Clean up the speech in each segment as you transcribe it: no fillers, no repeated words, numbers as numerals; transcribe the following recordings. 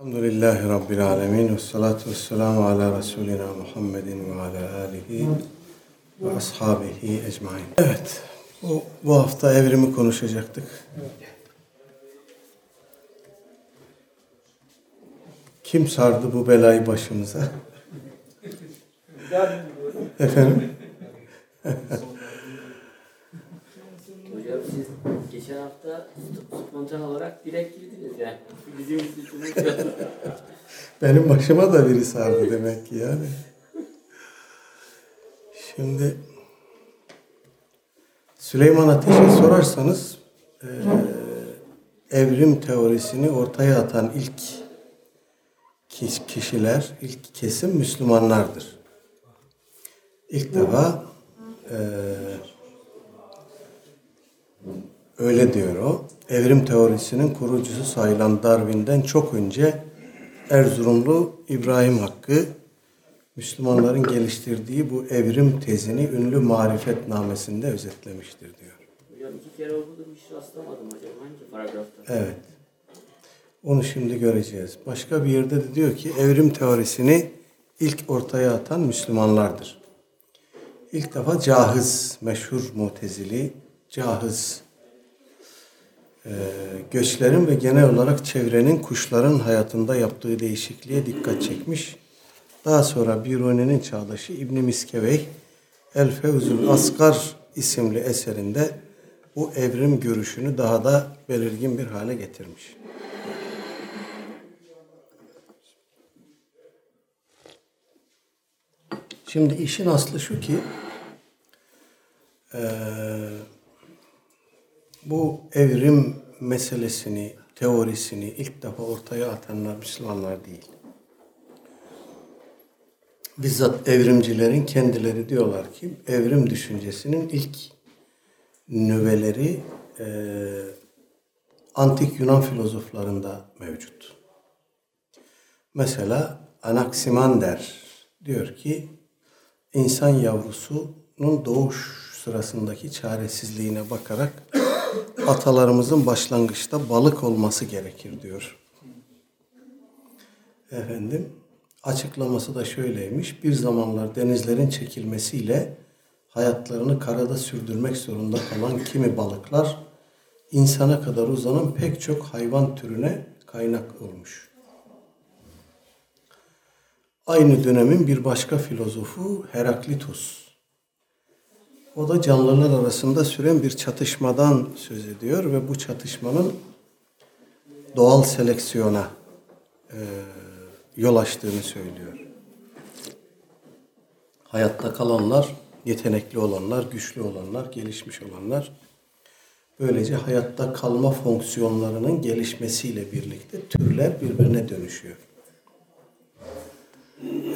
Elhamdülillahi Rabbil alemin ve salatu vesselamu ala Resulina Muhammedin ve ala alihi ve ashabihi ecmain. Evet, bu hafta evrimi konuşacaktık. Kim sardı bu belayı başımıza? Efendim? Hocam siz geçen hafta spontan olarak direkt girdiniz yani. Bizim üstümüz yok. Benim başıma da biri sardı demek ki yani. Şimdi Süleyman Ateş'e sorarsanız evrim teorisini ortaya atan ilk kişiler, ilk kesim Müslümanlardır. İlk defa öyle diyor o. Evrim teorisinin kurucusu sayılan Darwin'den çok önce Erzurumlu İbrahim Hakkı Müslümanların geliştirdiği bu evrim tezini ünlü Marifetname'sinde özetlemiştir diyor. Hocam iki kere okudum, hiç rastlamadım hocam. Hangi paragrafta? Evet. Onu şimdi göreceğiz. Başka bir yerde de diyor ki evrim teorisini ilk ortaya atan Müslümanlardır. İlk defa Cahiz, meşhur Mutezili Cahiz, göçlerin ve genel olarak çevrenin kuşların hayatında yaptığı değişikliğe dikkat çekmiş. Daha sonra Biruni'nin çağdaşı İbn-i Miskeveyh, El Fevzül Asgar isimli eserinde bu evrim görüşünü daha da belirgin bir hale getirmiş. Şimdi işin aslı şu ki, bu evrim meselesini, teorisini ilk defa ortaya atanlar Müslümanlar değil. Bizzat evrimcilerin kendileri diyorlar ki, evrim düşüncesinin ilk nüveleri antik Yunan filozoflarında mevcut. Mesela Anaksimander diyor ki, İnsan yavrusunun doğuş sırasındaki çaresizliğine bakarak atalarımızın başlangıçta balık olması gerekir diyor. Efendim, açıklaması da şöyleymiş. Bir zamanlar denizlerin çekilmesiyle hayatlarını karada sürdürmek zorunda kalan kimi balıklar insana kadar uzanan pek çok hayvan türüne kaynak olmuş. Aynı dönemin bir başka filozofu Herakleitos. O da canlılar arasında süren bir çatışmadan söz ediyor ve bu çatışmanın doğal seleksiyona yol açtığını söylüyor. Hayatta kalanlar, yetenekli olanlar, güçlü olanlar, gelişmiş olanlar böylece hayatta kalma fonksiyonlarının gelişmesiyle birlikte türler birbirine dönüşüyor.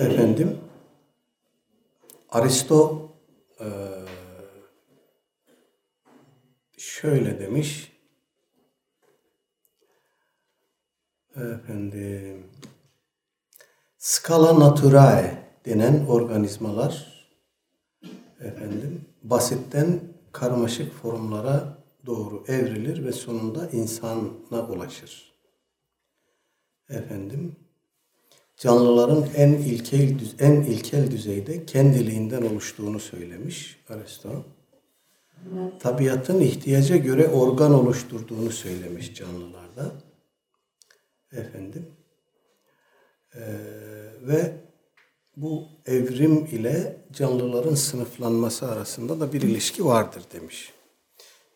Efendim, Aristo şöyle demiş. Efendim, Scala Naturae denen organizmalar efendim basitten karmaşık formlara doğru evrilir ve sonunda insana ulaşır. Efendim, canlıların en ilkel düzeyde kendiliğinden oluştuğunu söylemiş Aristo. Tabiatın ihtiyaca göre organ oluşturduğunu söylemiş canlılarda. Efendim. Ve bu evrim ile canlıların sınıflanması arasında da bir ilişki vardır demiş.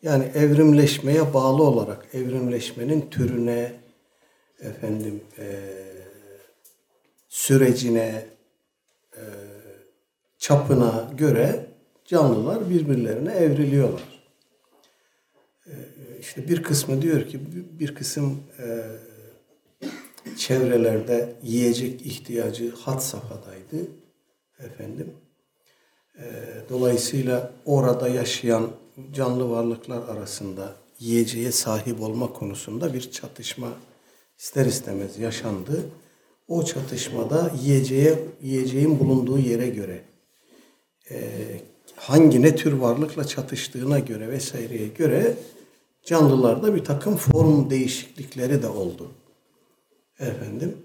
Yani evrimleşmeye bağlı olarak evrimleşmenin türüne efendim sürecine, çapına göre canlılar birbirlerine evriliyorlar. İşte bir kısmı diyor ki, bir kısım çevrelerde yiyecek ihtiyacı had safhadaydı. Efendim. Dolayısıyla orada yaşayan canlı varlıklar arasında yiyeceğe sahip olma konusunda bir çatışma ister istemez yaşandı. O çatışmada yiyeceğin bulunduğu yere göre, hangi ne tür varlıkla çatıştığına göre vesaireye göre canlılarda bir takım form değişiklikleri de oldu. Efendim,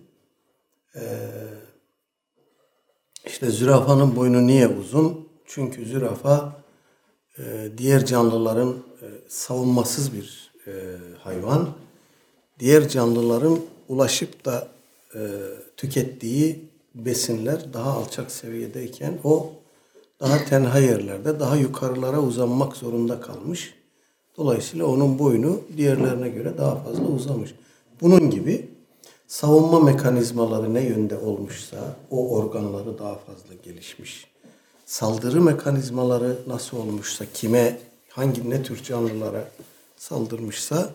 işte zürafanın boynu niye uzun? Çünkü zürafa diğer canlıların savunmasız bir hayvan. Diğer canlıların ulaşıp da tükettiği besinler daha alçak seviyedeyken o daha tenha yerlerde, daha yukarılara uzanmak zorunda kalmış. Dolayısıyla onun boynu diğerlerine göre daha fazla uzamış. Bunun gibi savunma mekanizmaları ne yönde olmuşsa o organları daha fazla gelişmiş. Saldırı mekanizmaları nasıl olmuşsa, kime, hangi, ne tür canlılara saldırmışsa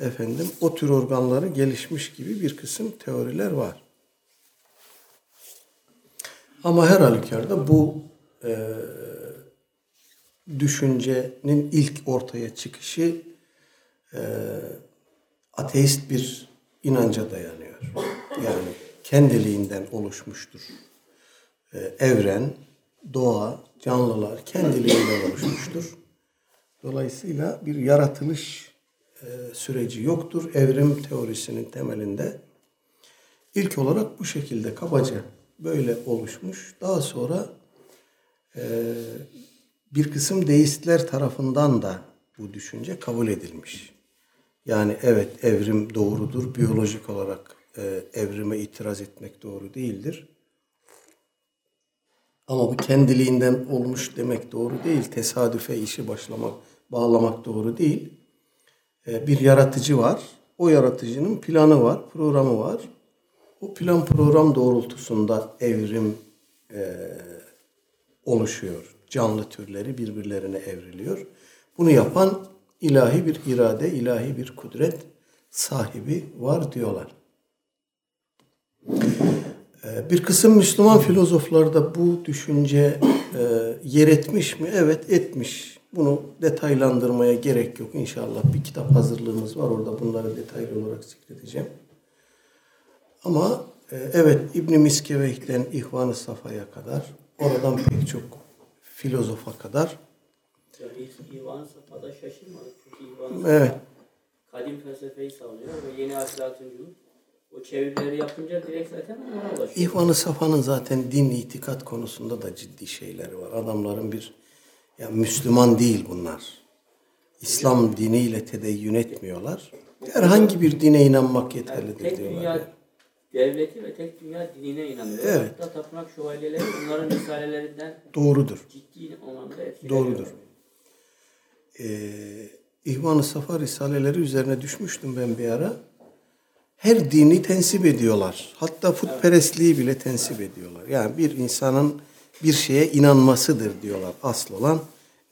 efendim o tür organları gelişmiş gibi bir kısım teoriler var. Ama her halükarda bu düşüncenin ilk ortaya çıkışı ateist bir inanca dayanıyor. Yani kendiliğinden oluşmuştur. Evren, doğa, canlılar kendiliğinden oluşmuştur. Dolayısıyla bir yaratılış süreci yoktur. Evrim teorisinin temelinde ilk olarak bu şekilde kabaca böyle oluşmuş. Daha sonra bir kısım deistler tarafından da bu düşünce kabul edilmiş. Yani evet, evrim doğrudur. Biyolojik olarak evrime itiraz etmek doğru değildir. Ama bu kendiliğinden olmuş demek doğru değil. Tesadüfe işi bağlamak doğru değil. Bir yaratıcı var. O yaratıcının planı var, programı var. O plan program doğrultusunda evrim oluşuyor. Canlı türleri birbirlerine evriliyor. Bunu yapan ilahi bir irade, ilahi bir kudret sahibi var diyorlar. Bir kısım Müslüman filozoflarda bu düşünce yer etmiş mi? Evet, etmiş. Bunu detaylandırmaya gerek yok inşallah. Bir kitap hazırlığımız var, orada bunları detaylı olarak zikredeceğim. Ama evet, İbn-i Miskeveyh'ten İhvan-ı Safa'ya kadar, oradan pek çok filozofa kadar. Ya biz İhvan-ı Safa'da şaşırmadık. Çünkü İhvan-ı Safa kadim felsefeyi savunuyor ve yeni ahlakçılık. O çevirileri yapınca direkt zaten ona ulaşıyor. İhvan-ı Safa'nın zaten din itikat konusunda da ciddi şeyleri var. Adamların bir, ya Müslüman değil bunlar. İslam diniyle tedeyyün etmiyorlar. Herhangi bir dine inanmak yeterlidir yani diyorlar. Dünya devleti ve tek dünya dinine inanıyor. Evet. Hatta tapınak şövalyeleri bunların risalelerinden doğrudur. Ciddi anlamda etkileniyor. Doğrudur. İhvan-ı Safa risaleleri üzerine düşmüştüm ben bir ara. Her dini tensip ediyorlar. Hatta putperestliği bile tensip ediyorlar. Yani bir insanın bir şeye inanmasıdır diyorlar. Asıl olan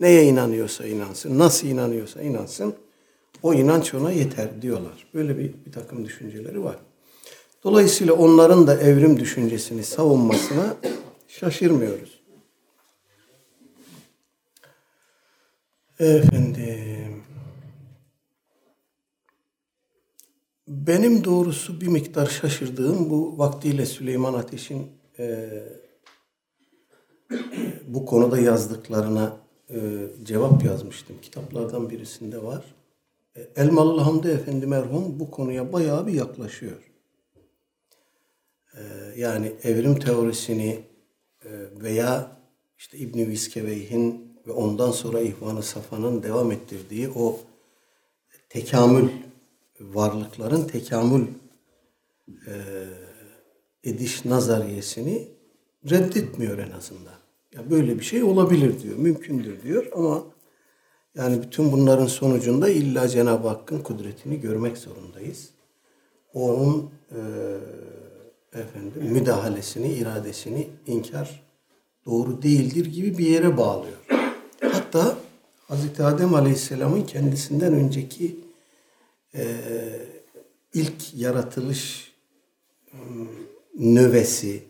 neye inanıyorsa inansın, nasıl inanıyorsa inansın, o inanç ona yeter diyorlar. Böyle bir takım düşünceleri var. Dolayısıyla onların da evrim düşüncesini savunmasına şaşırmıyoruz. Efendim, benim doğrusu bir miktar şaşırdığım bu vaktiyle Süleyman Ateş'in bu konuda yazdıklarına cevap yazmıştım. Kitaplardan birisinde var. Elmalı Hamdi Efendi merhum bu konuya bayağı bir yaklaşıyor. Yani evrim teorisini veya işte İbn-i Miskeveyh'in ve ondan sonra İhvan-ı Safa'nın devam ettirdiği o tekamül, varlıkların tekamül ediş nazariyesini reddetmiyor en azından. Ya böyle bir şey olabilir diyor, mümkündür diyor ama yani bütün bunların sonucunda illa Cenab-ı Hakk'ın kudretini görmek zorundayız. Onun müdahalesini, iradesini inkar doğru değildir gibi bir yere bağlıyor. Hatta Hazreti Adem Aleyhisselam'ın kendisinden önceki ilk yaratılış növesi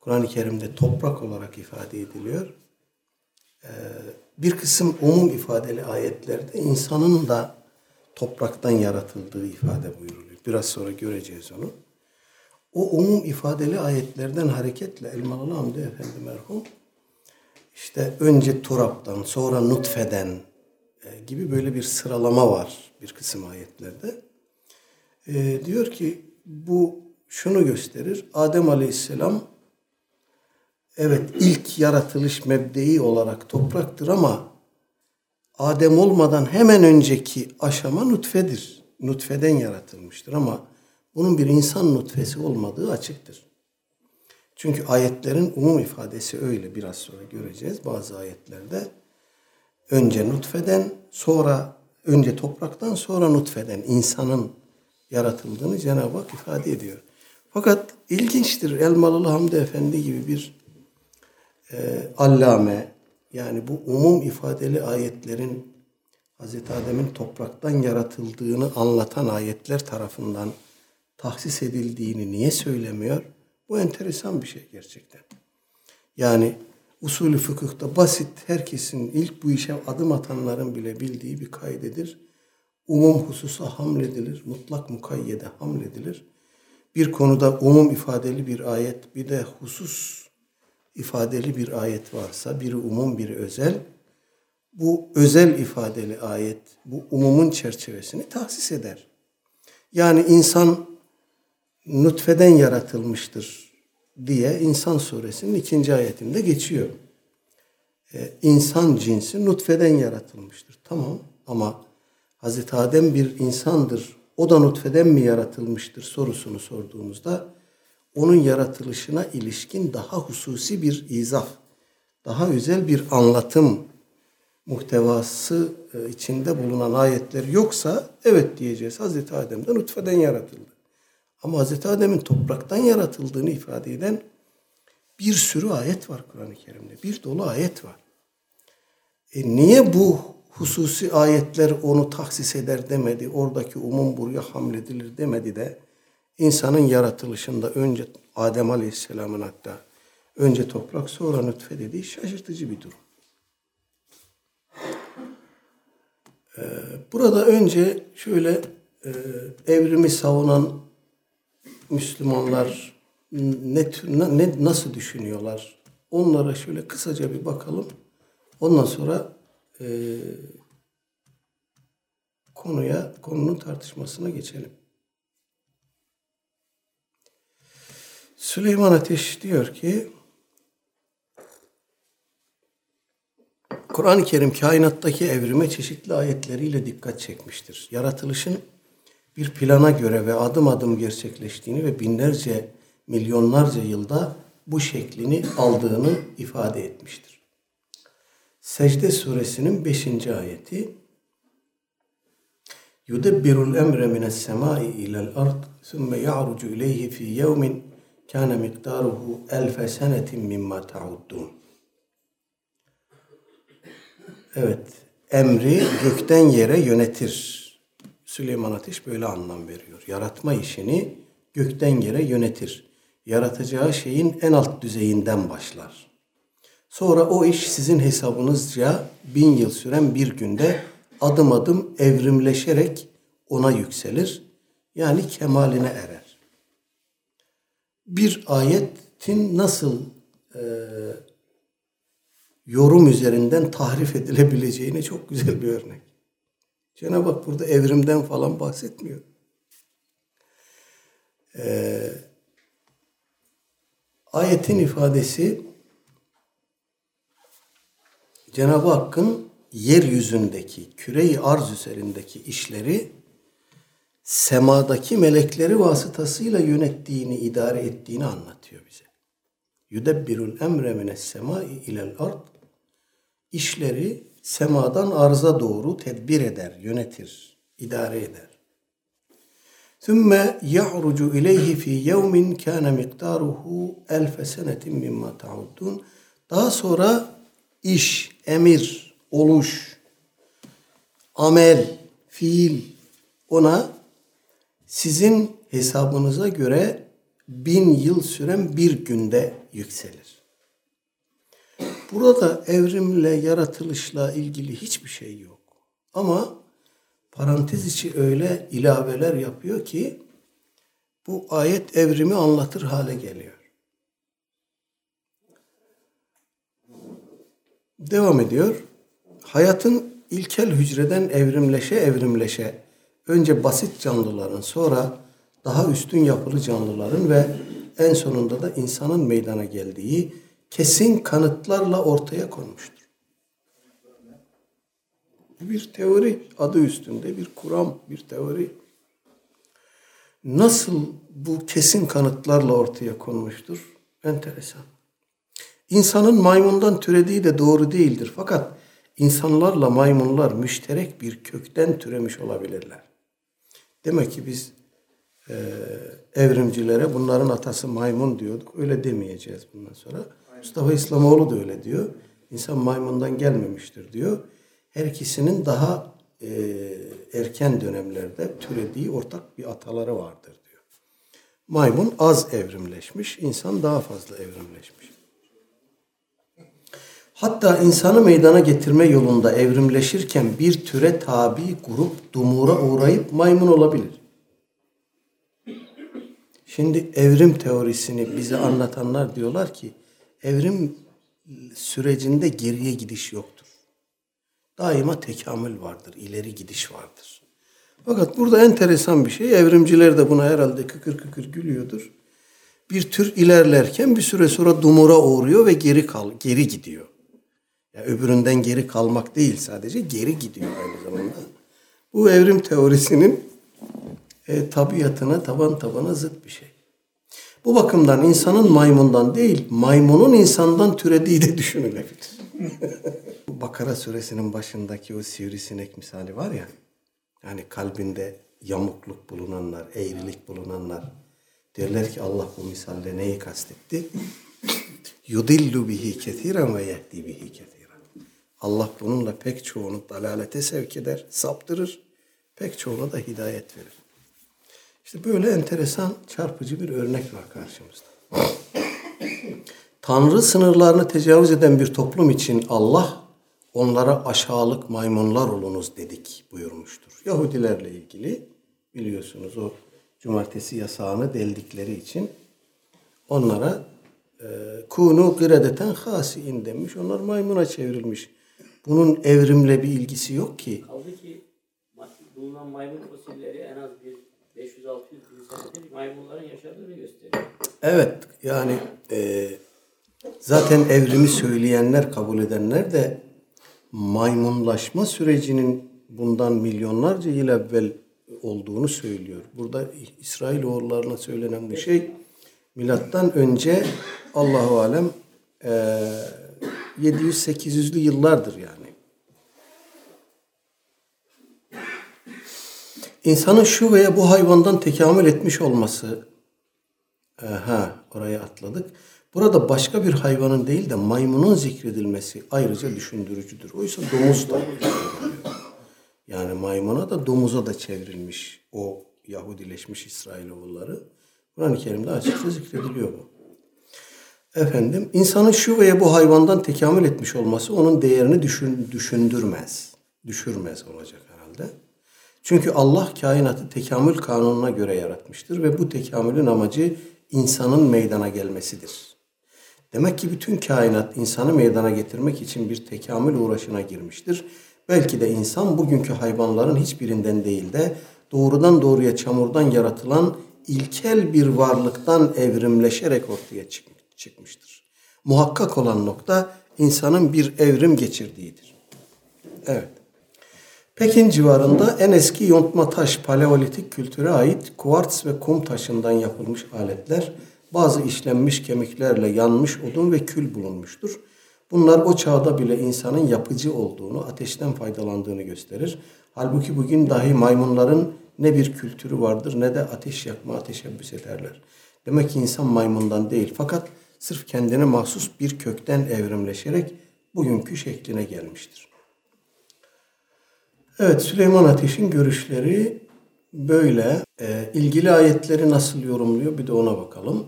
Kur'an-ı Kerim'de toprak olarak ifade ediliyor. Bir kısım umum ifadeli ayetlerde insanın da topraktan yaratıldığı ifade buyuruluyor. Biraz sonra göreceğiz onu. O umum ifadeli ayetlerden hareketle Elmalı Hamdi Efendi merhum işte önce turaptan, sonra nutfeden gibi böyle bir sıralama var bir kısım ayetlerde. Diyor ki Bu şunu gösterir. Adem Aleyhisselam evet ilk yaratılış mebdei olarak topraktır ama Adem olmadan hemen önceki aşama nutfedir. Nutfeden yaratılmıştır ama bunun bir insan nutfesi olmadığı açıktır. Çünkü ayetlerin umum ifadesi öyle. Biraz sonra göreceğiz bazı ayetlerde. Önce nutfeden, sonra önce topraktan, sonra nutfeden insanın yaratıldığını Cenab-ı Hak ifade ediyor. Fakat ilginçtir. Elmalı Hamdi Efendi gibi bir allame, yani bu umum ifadeli ayetlerin Hz. Adem'in topraktan yaratıldığını anlatan ayetler tarafından tahsis edildiğini niye söylemiyor? Bu enteresan bir şey gerçekten. Yani usulü fıkıhta basit, herkesin ilk bu işe adım atanların bile bildiği bir kaydedir. Umum hususa hamledilir, mutlak mukayyede hamledilir. Bir konuda umum ifadeli bir ayet, bir de husus ifadeli bir ayet varsa, biri umum, biri özel, bu özel ifadeli ayet, bu umumun çerçevesini tahsis eder. Yani insan nutfeden yaratılmıştır diye İnsan suresinin 2. ayetinde geçiyor. İnsan cinsi nutfeden yaratılmıştır. Tamam ama Hazreti Adem bir insandır. O da nutfeden mi yaratılmıştır sorusunu sorduğumuzda onun yaratılışına ilişkin daha hususi bir izaf, daha özel bir anlatım muhtevası içinde bulunan ayetler yoksa evet diyeceğiz. Hazreti Adem'den nutfeden yaratıldı. Ama Hazreti Adem'in topraktan yaratıldığını ifade eden bir sürü ayet var Kur'an-ı Kerim'de. Bir dolu ayet var. Niye bu hususi ayetler onu tahsis eder demedi, oradaki umum buraya hamledilir demedi de insanın yaratılışında önce Adem Aleyhisselam'ın hatta önce toprak sonra nutfe dediği şaşırtıcı bir durum. Burada önce şöyle evrimi savunan Müslümanlar nasıl düşünüyorlar? Onlara şöyle kısaca bir bakalım. Ondan sonra konunun tartışmasına geçelim. Süleyman Ateş diyor ki Kur'an-ı Kerim kainattaki evrime çeşitli ayetleriyle dikkat çekmiştir. Yaratılışın bir plana göre ve adım adım gerçekleştiğini ve binlerce, milyonlarca yılda bu şeklini aldığını ifade etmiştir. Secde suresinin 5. ayeti Yudebbirul emre mine's-semai ila'l ard thumma ya'rucu ileyhi fi yevmin kana miktaruhu elfe senetin mimma ta'uddun. Evet, emri gökten yere yönetir. Süleyman Ateş böyle anlam veriyor. Yaratma işini gökten yere yönetir. Yaratacağı şeyin en alt düzeyinden başlar. Sonra o iş sizin hesabınızca 1000 yıl süren bir günde adım adım evrimleşerek ona yükselir. Yani kemaline erer. Bir ayetin nasıl yorum üzerinden tahrif edilebileceğine çok güzel bir örnek. Cenab-ı Hak burada evrimden falan bahsetmiyor. Ayetin ifadesi Cenab-ı Hakk'ın yeryüzündeki, küre-i arz üzerindeki işleri semadaki melekleri vasıtasıyla yönettiğini, idare ettiğini anlatıyor bize. Yudebbirul emre mine's-semai ila'l ard. İşleri semadan arza doğru tedbir eder, yönetir, idare eder. Sümme ya'rucu ileyhi fi yevmin kana miktaruhu elfe senetin mimma ta'uddun. Daha sonra iş, emir, oluş, amel, fiil ona sizin hesabınıza göre 1000 yıl süren bir günde yükselir. Burada evrimle, yaratılışla ilgili hiçbir şey yok. Ama parantez içi öyle ilaveler yapıyor ki bu ayet evrimi anlatır hale geliyor. Devam ediyor. Hayatın ilkel hücreden evrimleşe önce basit canlıların sonra daha üstün yapılı canlıların ve en sonunda da insanın meydana geldiği kesin kanıtlarla ortaya konmuştur. Bir teori, adı üstünde bir kuram, bir teori. Nasıl bu kesin kanıtlarla ortaya konmuştur? Enteresan. İnsanın maymundan türediği de doğru değildir. Fakat insanlarla maymunlar müşterek bir kökten türemiş olabilirler. Demek ki biz evrimcilere bunların atası maymun diyorduk. Öyle demeyeceğiz bundan sonra. Aynen. Mustafa İslamoğlu da öyle diyor. İnsan maymundan gelmemiştir diyor. Her ikisinin daha erken dönemlerde türediği ortak bir ataları vardır diyor. Maymun az evrimleşmiş, insan daha fazla evrimleşmiş. Hatta insanı meydana getirme yolunda evrimleşirken bir türe tabi grup dumura uğrayıp maymun olabilir. Şimdi evrim teorisini bize anlatanlar diyorlar ki evrim sürecinde geriye gidiş yoktur. Daima tekamül vardır, ileri gidiş vardır. Fakat burada enteresan bir şey, evrimciler de buna herhalde kıkır kıkır gülüyordur. Bir tür ilerlerken bir süre sonra dumura uğruyor ve geri gidiyor. Yani öbüründen geri kalmak değil, sadece geri gidiyor aynı zamanda. Bu evrim teorisinin tabiatına taban tabana zıt bir şey. Bu bakımdan insanın maymundan değil, maymunun insandan türediği de düşünülebilir. Bakara suresinin başındaki o sivrisinek misali var ya, yani kalbinde yamukluk bulunanlar, eğrilik bulunanlar, derler ki Allah bu misalle neyi kastetti? Yudillu bihi kethiran ve yehdi bihi kethiran. Allah bununla pek çoğunu dalalete sevk eder, saptırır, pek çoğuna da hidayet verir. İşte böyle enteresan, çarpıcı bir örnek var karşımızda. Tanrı sınırlarını tecavüz eden bir toplum için Allah onlara aşağılık maymunlar olunuz dedik buyurmuştur. Yahudilerle ilgili biliyorsunuz o cumartesi yasağını deldikleri için onlara kunu giredeten hasiin demiş. Onlar maymuna çevrilmiş. Bunun evrimle bir ilgisi yok ki. Kaldı ki bulunan maymun fosilleri en az bir 500-600 bin senedir maymunların yaşadığını gösteriyor. Evet, yani zaten evrimi söyleyenler, kabul edenler de maymunlaşma sürecinin bundan milyonlarca yıl evvel olduğunu söylüyor. Burada İsrailoğullarına söylenen bu şey milattan önce Allahu alem 700-800'lü yıllardır yani. İnsanın şu veya bu hayvandan tekamül etmiş olması, oraya atladık. Burada başka bir hayvanın değil de maymunun zikredilmesi ayrıca düşündürücüdür. Oysa domuz da. Yani maymuna da domuza da çevrilmiş o Yahudileşmiş İsrailoğulları. Kur'an-ı Kerim'de açıkça zikrediliyor bu. Efendim, insanın şu veya bu hayvandan tekamül etmiş olması onun değerini düşündürmez. Düşürmez olacak herhalde. Çünkü Allah kainatı tekamül kanununa göre yaratmıştır ve bu tekamülün amacı insanın meydana gelmesidir. Demek ki bütün kainat insanı meydana getirmek için bir tekamül uğraşına girmiştir. Belki de insan bugünkü hayvanların hiçbirinden değil de doğrudan doğruya çamurdan yaratılan ilkel bir varlıktan evrimleşerek ortaya çıkmıştır. Muhakkak olan nokta insanın bir evrim geçirdiğidir. Evet. Pekin civarında en eski yontma taş paleolitik kültüre ait kuvarts ve kum taşından yapılmış aletler, bazı işlenmiş kemiklerle yanmış odun ve kül bulunmuştur. Bunlar o çağda bile insanın yapıcı olduğunu, ateşten faydalandığını gösterir. Halbuki bugün dahi maymunların ne bir kültürü vardır ne de ateş yakmaya teşebbüs ederler. Demek ki insan maymundan değil fakat sırf kendine mahsus bir kökten evrimleşerek bugünkü şekline gelmiştir. Evet, Süleyman Ateş'in görüşleri böyle. İlgili ayetleri nasıl yorumluyor bir de ona bakalım.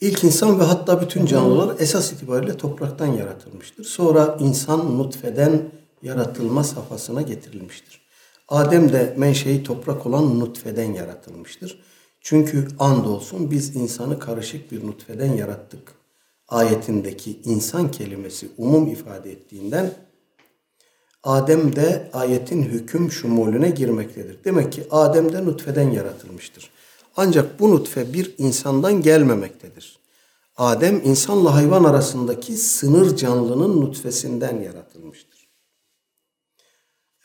İlk insan ve hatta bütün canlılar esas itibariyle topraktan yaratılmıştır. Sonra insan nutfeden yaratılma safhasına getirilmiştir. Adem de menşei toprak olan nutfeden yaratılmıştır. Çünkü andolsun biz insanı karışık bir nutfeden yarattık. Ayetindeki insan kelimesi umum ifade ettiğinden Adem de ayetin hüküm şumulüne girmektedir. Demek ki Adem de nutfeden yaratılmıştır. Ancak bu nutfe bir insandan gelmemektedir. Adem insanla hayvan arasındaki sınır canlının nutfesinden yaratılmıştır.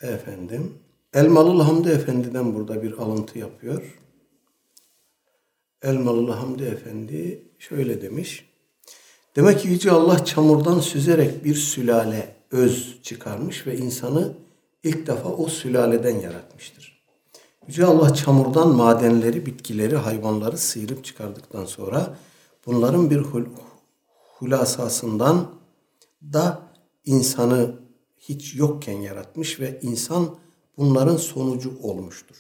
Efendim, Elmalı Hamdi Efendi'den burada bir alıntı yapıyor. Elmalı Hamdi Efendi şöyle demiş. Demek ki Yüce Allah çamurdan süzerek bir sülale, öz çıkarmış ve insanı ilk defa o sülaleden yaratmıştır. Yüce Allah çamurdan madenleri, bitkileri, hayvanları sıyırıp çıkardıktan sonra bunların bir hulasasından da insanı hiç yokken yaratmış ve insan bunların sonucu olmuştur.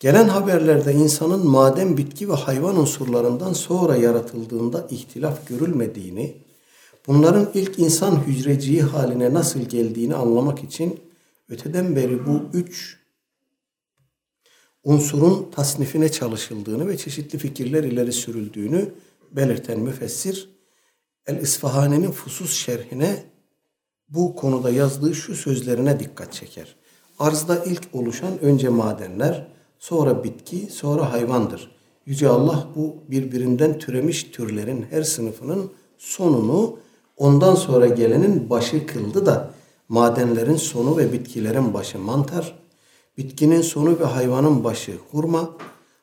Gelen haberlerde insanın maden, bitki ve hayvan unsurlarından sonra yaratıldığında ihtilaf görülmediğini, bunların ilk insan hücreciği haline nasıl geldiğini anlamak için öteden beri bu üç unsurun tasnifine çalışıldığını ve çeşitli fikirler ileri sürüldüğünü belirten müfessir, El-İsfahani'nin Fusus şerhine bu konuda yazdığı şu sözlerine dikkat çeker. Arzda ilk oluşan önce madenler, sonra bitki, sonra hayvandır. Yüce Allah bu birbirinden türemiş türlerin her sınıfının sonunu ondan sonra gelenin başı kıldı da madenlerin sonu ve bitkilerin başı mantar, bitkinin sonu ve hayvanın başı hurma,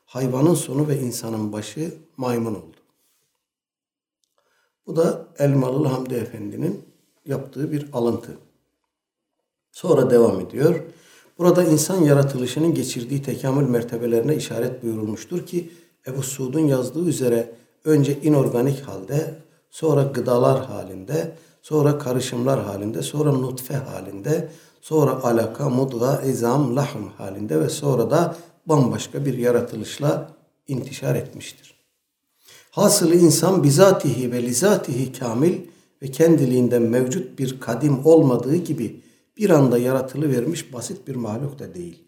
hayvanın sonu ve insanın başı maymun oldu. Bu da Elmalı Hamdi Efendi'nin yaptığı bir alıntı. Sonra devam ediyor. Burada insan yaratılışının geçirdiği tekamül mertebelerine işaret buyurulmuştur ki Ebu Suud'un yazdığı üzere önce inorganik halde, sonra gıdalar halinde, sonra karışımlar halinde, sonra nutfe halinde, sonra alaka, mudga, izam, lahm halinde ve sonra da bambaşka bir yaratılışla intişar etmiştir. Hasılı insan bizatihi ve lizatihi kamil ve kendiliğinden mevcut bir kadim olmadığı gibi bir anda yaratılıvermiş basit bir mahluk da değil.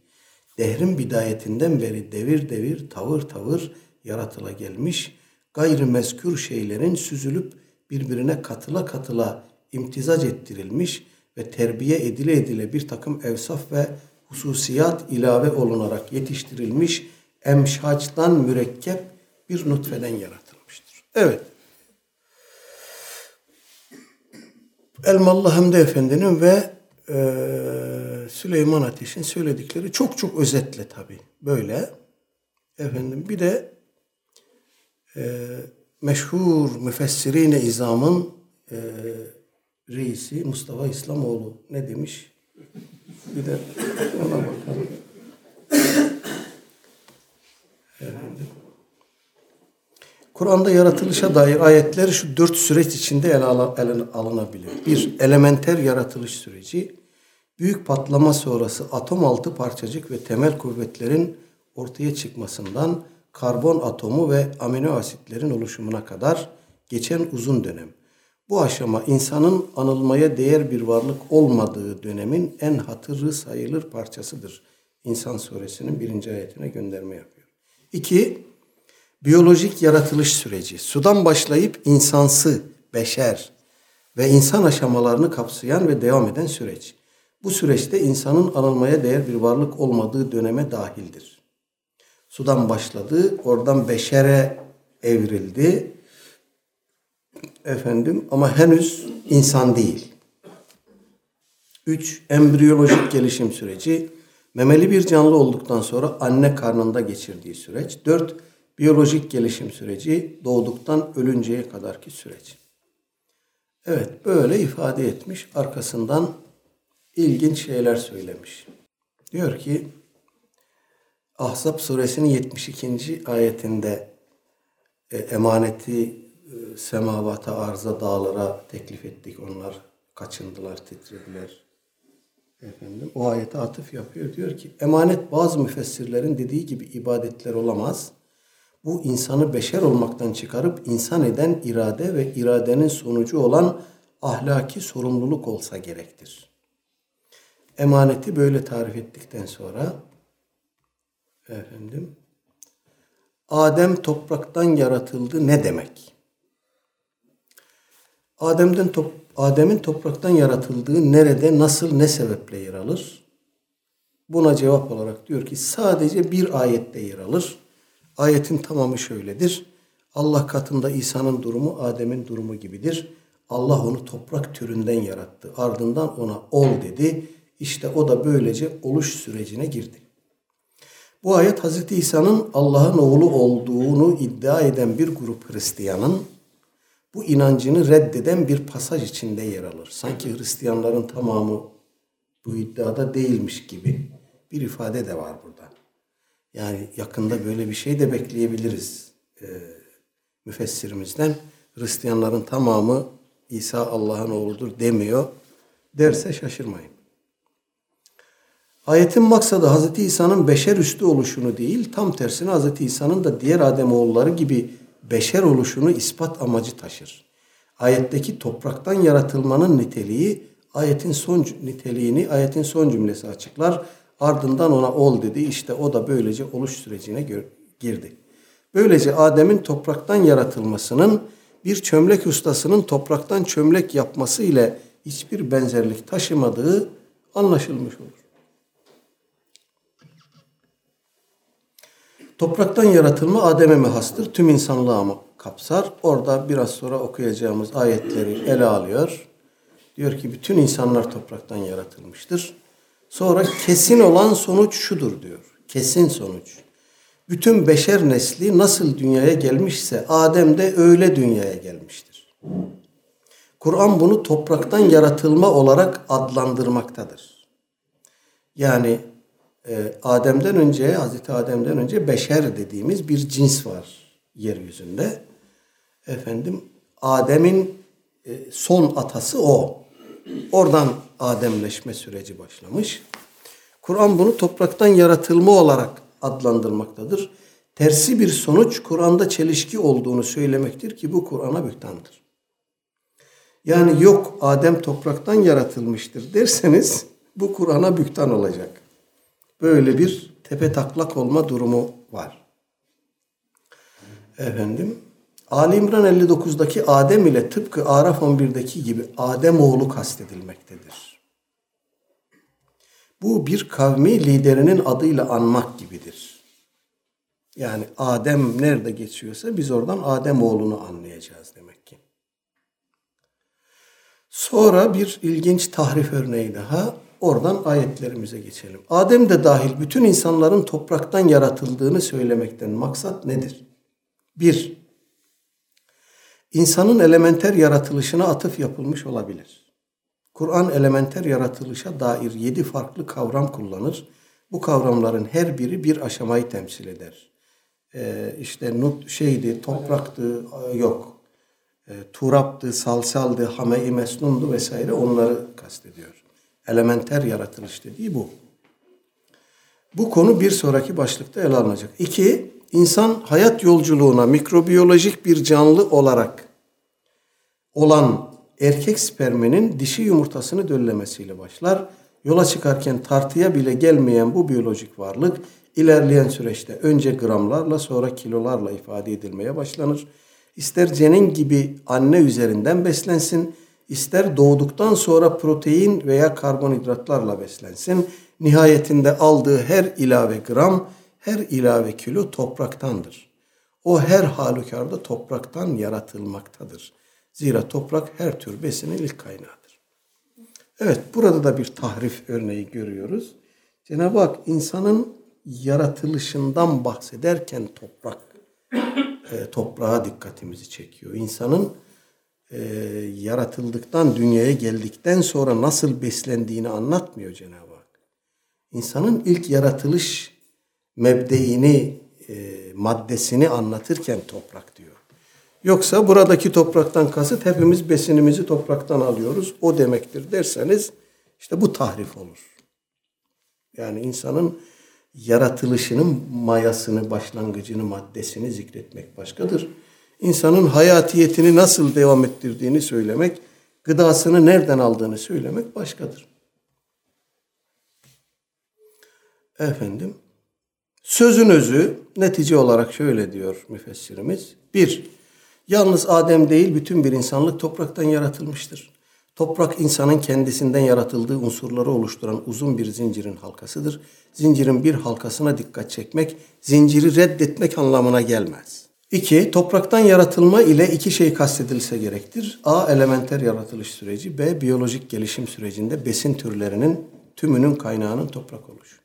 Dehrin bidayetinden beri devir devir, tavır tavır yaratıla gelmiş, gayri mezkür şeylerin süzülüp birbirine katıla katıla imtizac ettirilmiş ve terbiye edile edile bir takım evsaf ve hususiyat ilave olunarak yetiştirilmiş emşaçtan mürekkep bir nutfeden yaratılmıştır. Evet. Elmalı Hamdi Efendi'nin ve Süleyman Ateş'in söyledikleri çok özetle tabii. Böyle. Efendim bir de meşhur müfessirin-i izamın reisi Mustafa İslamoğlu ne demiş? Bir de ona bakalım. Kur'an'da yaratılışa dair ayetler şu 4 süreç içinde ele alınabilir. 1. Elementer yaratılış süreci. Büyük patlama sonrası atom altı parçacık ve temel kuvvetlerin ortaya çıkmasından karbon atomu ve amino asitlerin oluşumuna kadar geçen uzun dönem. Bu aşama insanın anılmaya değer bir varlık olmadığı dönemin en hatırı sayılır parçasıdır. İnsan suresinin 1. ayetine gönderme yapıyor. 2. Biyolojik yaratılış süreci. Sudan başlayıp insansı, beşer ve insan aşamalarını kapsayan ve devam eden süreç. Bu süreçte insanın anılmaya değer bir varlık olmadığı döneme dahildir. Sudan başladı, oradan beşere evrildi. Efendim ama henüz insan değil. 3. Embriyolojik gelişim süreci. Memeli bir canlı olduktan sonra anne karnında geçirdiği süreç. 4. Biyolojik gelişim süreci. Doğduktan ölünceye kadarki süreç. Evet, böyle ifade etmiş. Arkasından ilginç şeyler söylemiş. Diyor ki Ahzab suresinin 72. ayetinde emaneti semavata, arza, dağlara teklif ettik. Onlar kaçındılar, titrediler. Efendim, o ayete atıf yapıyor. Diyor ki emanet bazı müfessirlerin dediği gibi ibadetler olamaz. Bu insanı beşer olmaktan çıkarıp insan eden irade ve iradenin sonucu olan ahlaki sorumluluk olsa gerektir. Emaneti böyle tarif ettikten sonra efendim, Adem topraktan yaratıldı ne demek? Adem'in topraktan yaratıldığı nerede, nasıl, ne sebeple yer alır? Buna cevap olarak diyor ki sadece bir ayette yer alır. Ayetin tamamı şöyledir. Allah katında İsa'nın durumu Adem'in durumu gibidir. Allah onu toprak türünden yarattı. Ardından ona ol dedi. İşte o da böylece oluş sürecine girdi. Bu ayet Hazreti İsa'nın Allah'ın oğlu olduğunu iddia eden bir grup Hristiyan'ın bu inancını reddeden bir pasaj içinde yer alır. Sanki Hristiyanların tamamı bu iddiada değilmiş gibi bir ifade de var burada. Yani yakında böyle bir şey de bekleyebiliriz müfessirimizden. Hristiyanların tamamı İsa Allah'ın oğludur demiyor derse şaşırmayın. Ayetin maksadı Hazreti İsa'nın beşer üstü oluşunu değil, tam tersine Hazreti İsa'nın da diğer Ademoğulları gibi beşer oluşunu ispat amacı taşır. Ayetteki topraktan yaratılmanın niteliği, ayetin son cümlesi açıklar. Ardından ona ol dedi. İşte o da böylece oluş sürecine girdi. Böylece Adem'in topraktan yaratılmasının bir çömlek ustasının topraktan çömlek yapması ile hiçbir benzerlik taşımadığı anlaşılmış olur. Topraktan yaratılma Adem'e mihastır, tüm insanlığa mı kapsar? Orada biraz sonra okuyacağımız ayetleri ele alıyor. Diyor ki bütün insanlar topraktan yaratılmıştır. Sonra kesin olan sonuç şudur diyor. Kesin sonuç. Bütün beşer nesli nasıl dünyaya gelmişse Adem de öyle dünyaya gelmiştir. Kur'an bunu topraktan yaratılma olarak adlandırmaktadır. Yani Hazreti Adem'den önce beşer dediğimiz bir cins var yeryüzünde. Adem'in son atası o. Oradan Ademleşme süreci başlamış. Kur'an bunu topraktan yaratılma olarak adlandırmaktadır. Tersi bir sonuç Kur'an'da çelişki olduğunu söylemektir ki bu Kur'an'a bühtandır. Yani yok Adem topraktan yaratılmıştır derseniz bu Kur'an'a bühtan olacak. Böyle bir tepetaklak olma durumu var. Ali İmran 59'daki Adem ile tıpkı Araf 11'deki gibi Ademoğlu kastedilmektedir. Bu bir kavmi liderinin adıyla anmak gibidir. Yani Adem nerede geçiyorsa biz oradan Ademoğlu'nu anlayacağız demek ki. Sonra bir ilginç tahrif örneği daha. Oradan ayetlerimize geçelim. Adem de dahil bütün insanların topraktan yaratıldığını söylemekten maksat nedir? 1- İnsanın elementer yaratılışına atıf yapılmış olabilir. Kur'an elementer yaratılışa dair 7 farklı kavram kullanır. Bu kavramların her biri bir aşamayı temsil eder. Topraktı, turaptı, salsaldı, hame-i mesnundu vesaire onları kastediyor. Elementer yaratılış dediği bu. Bu konu bir sonraki başlıkta ele alınacak. 2- İnsan hayat yolculuğuna mikrobiyolojik bir canlı olarak olan erkek sperminin dişi yumurtasını döllemesiyle başlar. Yola çıkarken tartıya bile gelmeyen bu biyolojik varlık ilerleyen süreçte önce gramlarla sonra kilolarla ifade edilmeye başlanır. İster cenin gibi anne üzerinden beslensin, ister doğduktan sonra protein veya karbonhidratlarla beslensin. Nihayetinde aldığı her ilave gram, her ilave kilo topraktandır. O her halükarda topraktan yaratılmaktadır. Zira toprak her tür besinin ilk kaynağıdır. Evet, burada da bir tahrif örneği görüyoruz. Cenab-ı Hak insanın yaratılışından bahsederken toprağa dikkatimizi çekiyor. İnsanın yaratıldıktan, dünyaya geldikten sonra nasıl beslendiğini anlatmıyor Cenab-ı Hak. İnsanın ilk yaratılış mebdeini, maddesini anlatırken toprak diyor. Yoksa buradaki topraktan kasıt hepimiz besinimizi topraktan alıyoruz, o demektir derseniz işte bu tahrif olur. Yani insanın yaratılışının mayasını, başlangıcını, maddesini zikretmek başkadır. İnsanın hayatiyetini nasıl devam ettirdiğini söylemek, gıdasını nereden aldığını söylemek başkadır. Sözün özü netice olarak şöyle diyor müfessirimiz. 1- Yalnız Adem değil, bütün bir insanlık topraktan yaratılmıştır. Toprak insanın kendisinden yaratıldığı unsurları oluşturan uzun bir zincirin halkasıdır. Zincirin bir halkasına dikkat çekmek, zinciri reddetmek anlamına gelmez. 2. Topraktan yaratılma ile iki şey kastedilse gerektir. A. Elementer yaratılış süreci. B. Biyolojik gelişim sürecinde besin türlerinin tümünün kaynağının toprak oluşu.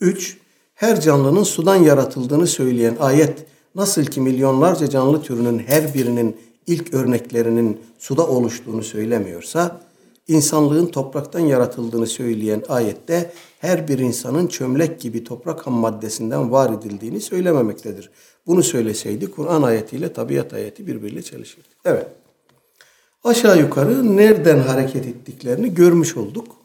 3. Her canlının sudan yaratıldığını söyleyen ayet, nasıl ki milyonlarca canlı türünün her birinin ilk örneklerinin suda oluştuğunu söylemiyorsa, insanlığın topraktan yaratıldığını söyleyen ayette her bir insanın çömlek gibi toprak ham maddesinden var edildiğini söylememektedir. Bunu söyleseydi Kur'an ayetiyle tabiat ayeti birbiriyle çelişirdi. Evet. Aşağı yukarı nereden hareket ettiklerini görmüş olduk.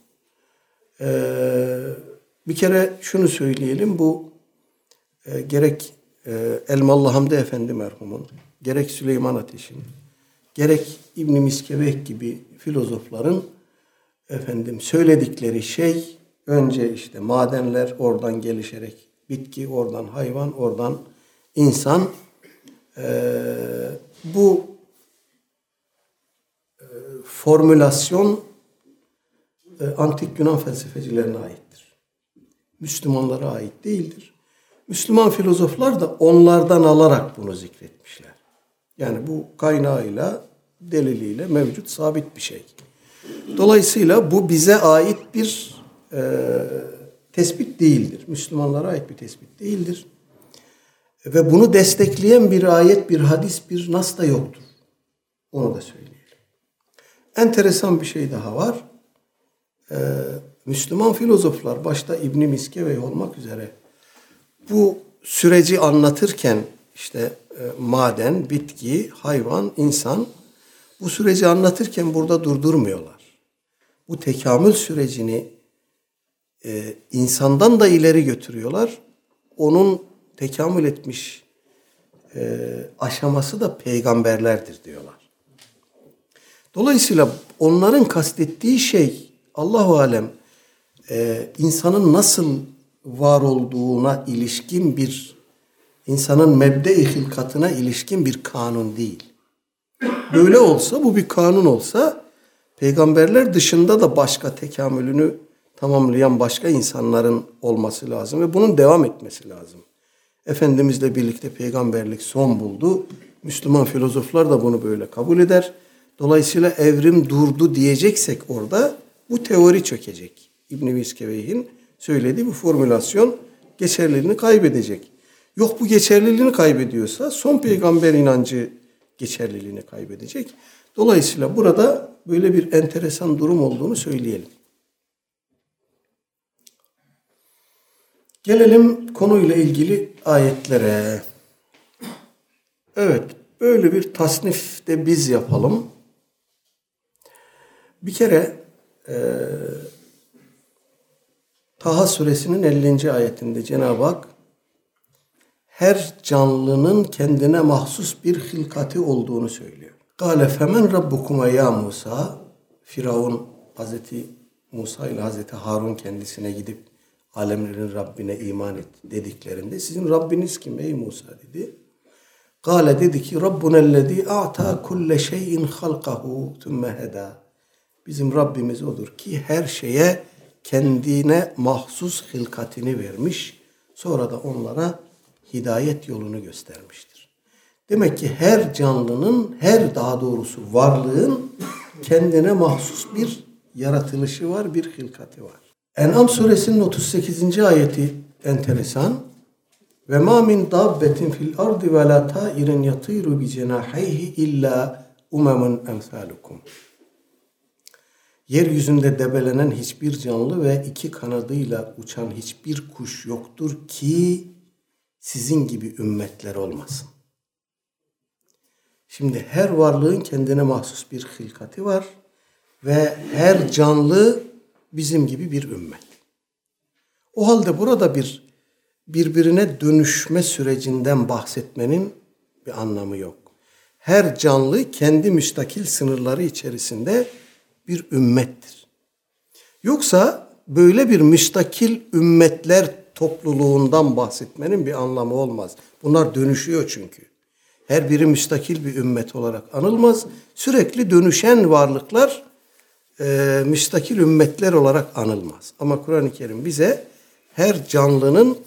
Bir kere şunu söyleyelim, bu gerek Elmalı Hamdi Efendi merhumun, gerek Süleyman Ateş'in, gerek İbn-i Miskeveyh gibi filozofların söyledikleri şey, önce işte madenler oradan gelişerek bitki, oradan hayvan, oradan insan, bu formülasyon antik Yunan felsefecilerine aittir. Müslümanlara ait değildir. Müslüman filozoflar da onlardan alarak bunu zikretmişler. Yani bu kaynağıyla, deliliyle mevcut sabit bir şey. Dolayısıyla bu bize ait bir tespit değildir. Müslümanlara ait bir tespit değildir. Ve bunu destekleyen bir ayet, bir hadis, bir nas da yoktur. Onu da söyleyelim. Enteresan bir şey daha var. Müslüman filozoflar, başta İbn-i Miskeveyh olmak üzere, bu süreci anlatırken işte maden, bitki, hayvan, insan, bu süreci anlatırken burada durdurmuyorlar. Bu tekamül sürecini insandan da ileri götürüyorlar. Onun tekamül etmiş aşaması da peygamberlerdir diyorlar. Dolayısıyla onların kastettiği şey, Allahu alem, insanın nasıl var olduğuna ilişkin bir, insanın mebde-i hilkatına ilişkin bir kanun değil. Böyle olsa, bu bir kanun olsa, peygamberler dışında da başka tekamülünü tamamlayan başka insanların olması lazım ve bunun devam etmesi lazım. Efendimizle birlikte peygamberlik son buldu. Müslüman filozoflar da bunu böyle kabul eder. Dolayısıyla evrim durdu diyeceksek orada bu teori çökecek. İbn-i Miskeveyh'in söylediği bu formülasyon geçerliliğini kaybedecek. Yok, bu geçerliliğini kaybediyorsa son peygamber inancı geçerliliğini kaybedecek. Dolayısıyla burada böyle bir enteresan durum olduğunu söyleyelim. Gelelim konuyla ilgili ayetlere. Evet, böyle bir tasnif de biz yapalım. Bir kere Taha suresinin 50. ayetinde Cenab-ı Hak her canlının kendine mahsus bir hilkati olduğunu söylüyor. Kâle femen rabbukuma ya Musa. Firavun Hazreti Musa ile Hazreti Harun kendisine gidip alemlerin Rabbine iman et dediklerinde, sizin Rabbiniz kim ey Musa dedi. Kâle dedi ki Rabbunellezî a'tâ kulle şeyin halkahu tümme hedâ. Bizim Rabbimiz odur ki her şeye kendine mahsus hilkatini vermiş, sonra da onlara hidayet yolunu göstermiştir. Demek ki her canlının, daha doğrusu varlığın kendine mahsus bir yaratılışı var, bir hilkati var. En'am suresinin 38. ayeti enteresan. Ve ma min dabbetin fil ardı ve la ta'irin yatiru bi cenahayhi illa umemun emsalukum. Yeryüzünde debelenen hiçbir canlı ve iki kanadıyla uçan hiçbir kuş yoktur ki sizin gibi ümmetler olmasın. Şimdi her varlığın kendine mahsus bir hilkati var ve her canlı bizim gibi bir ümmet. O halde burada bir birbirine dönüşme sürecinden bahsetmenin bir anlamı yok. Her canlı kendi müstakil sınırları içerisinde bir ümmettir. Yoksa böyle bir müstakil ümmetler topluluğundan bahsetmenin bir anlamı olmaz. Bunlar dönüşüyor çünkü. her biri müstakil bir ümmet olarak anılmaz. Sürekli dönüşen varlıklar müstakil ümmetler olarak anılmaz. Ama Kur'an-ı Kerim bize her canlının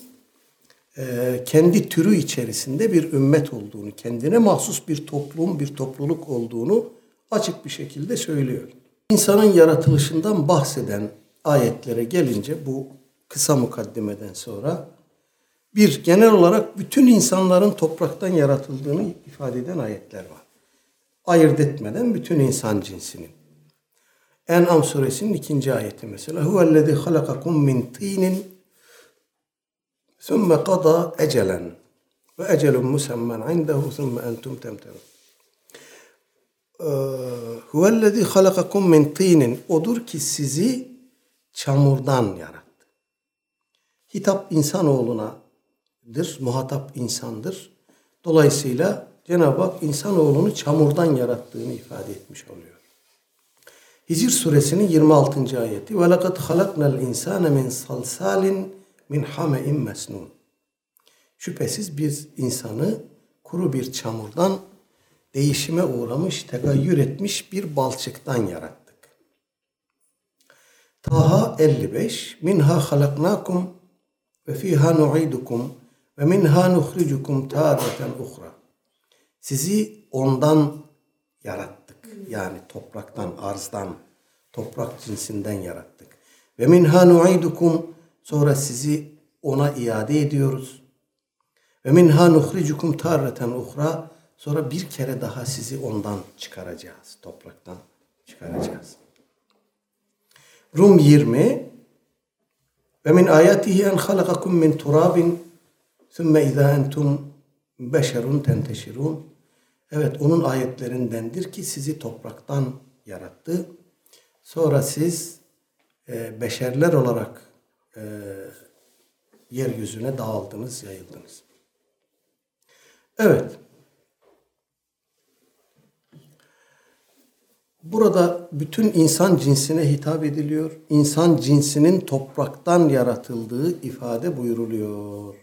kendi türü içerisinde bir ümmet olduğunu, kendine mahsus bir toplum, bir topluluk olduğunu açık bir şekilde söylüyor. İnsanın yaratılışından bahseden ayetlere gelince bu kısa mukaddimeden sonra bir genel olarak bütün insanların topraktan yaratıldığını ifade eden ayetler var. Ayırt etmeden bütün insan cinsinin. En'am suresinin 2. ayeti mesela. Huvellezî halakakum min tînin ثُمَّ قَضَى اَجَلًا وَاَجَلٌ مُسَمَّنْ عِنْدَهُ ثُمَّ أَنْتُمْ تَمْتَرُونَ هُوَلَّذ۪ي خَلَقَكُمْ مِنْ طِينٍ O'dur ki sizi çamurdan yarattı. Hitap insanoğlunadır, muhatap insandır. Dolayısıyla Cenab-ı Hak insanoğlunu çamurdan yarattığını ifade etmiş oluyor. Hicr suresinin 26. ayeti وَلَقَدْ خَلَقْنَا الْاِنْسَانَ مِنْ صَلْسَالٍ min hame'in mesnun. Şüphesiz biz insanı kuru bir çamurdan, değişime uğramış, tegayyür etmiş bir balçıktan yarattık. Taha 55. Minha halaknakum ve fiha nu'idukum ve minha nukhrijukum taratan ukhra. Sizi ondan yarattık. Yani topraktan, arzdan, toprak cinsinden yarattık. Ve minha nu'idukum, sonra sizi ona iade ediyoruz. Ve minha nukhrijukum tarreten uhra, sonra bir kere daha sizi ondan çıkaracağız. Topraktan çıkaracağız. Rum 20. Ve min ayatihi en halakakum min turabin thumma iza entum beşerun tenteşirun. Evet, onun ayetlerindendir ki sizi topraktan yarattı. Sonra siz beşerler olarak yeryüzüne dağıldınız, yayıldınız. Evet. Burada bütün insan cinsine hitap ediliyor. İnsan cinsinin topraktan yaratıldığı ifade buyuruluyor.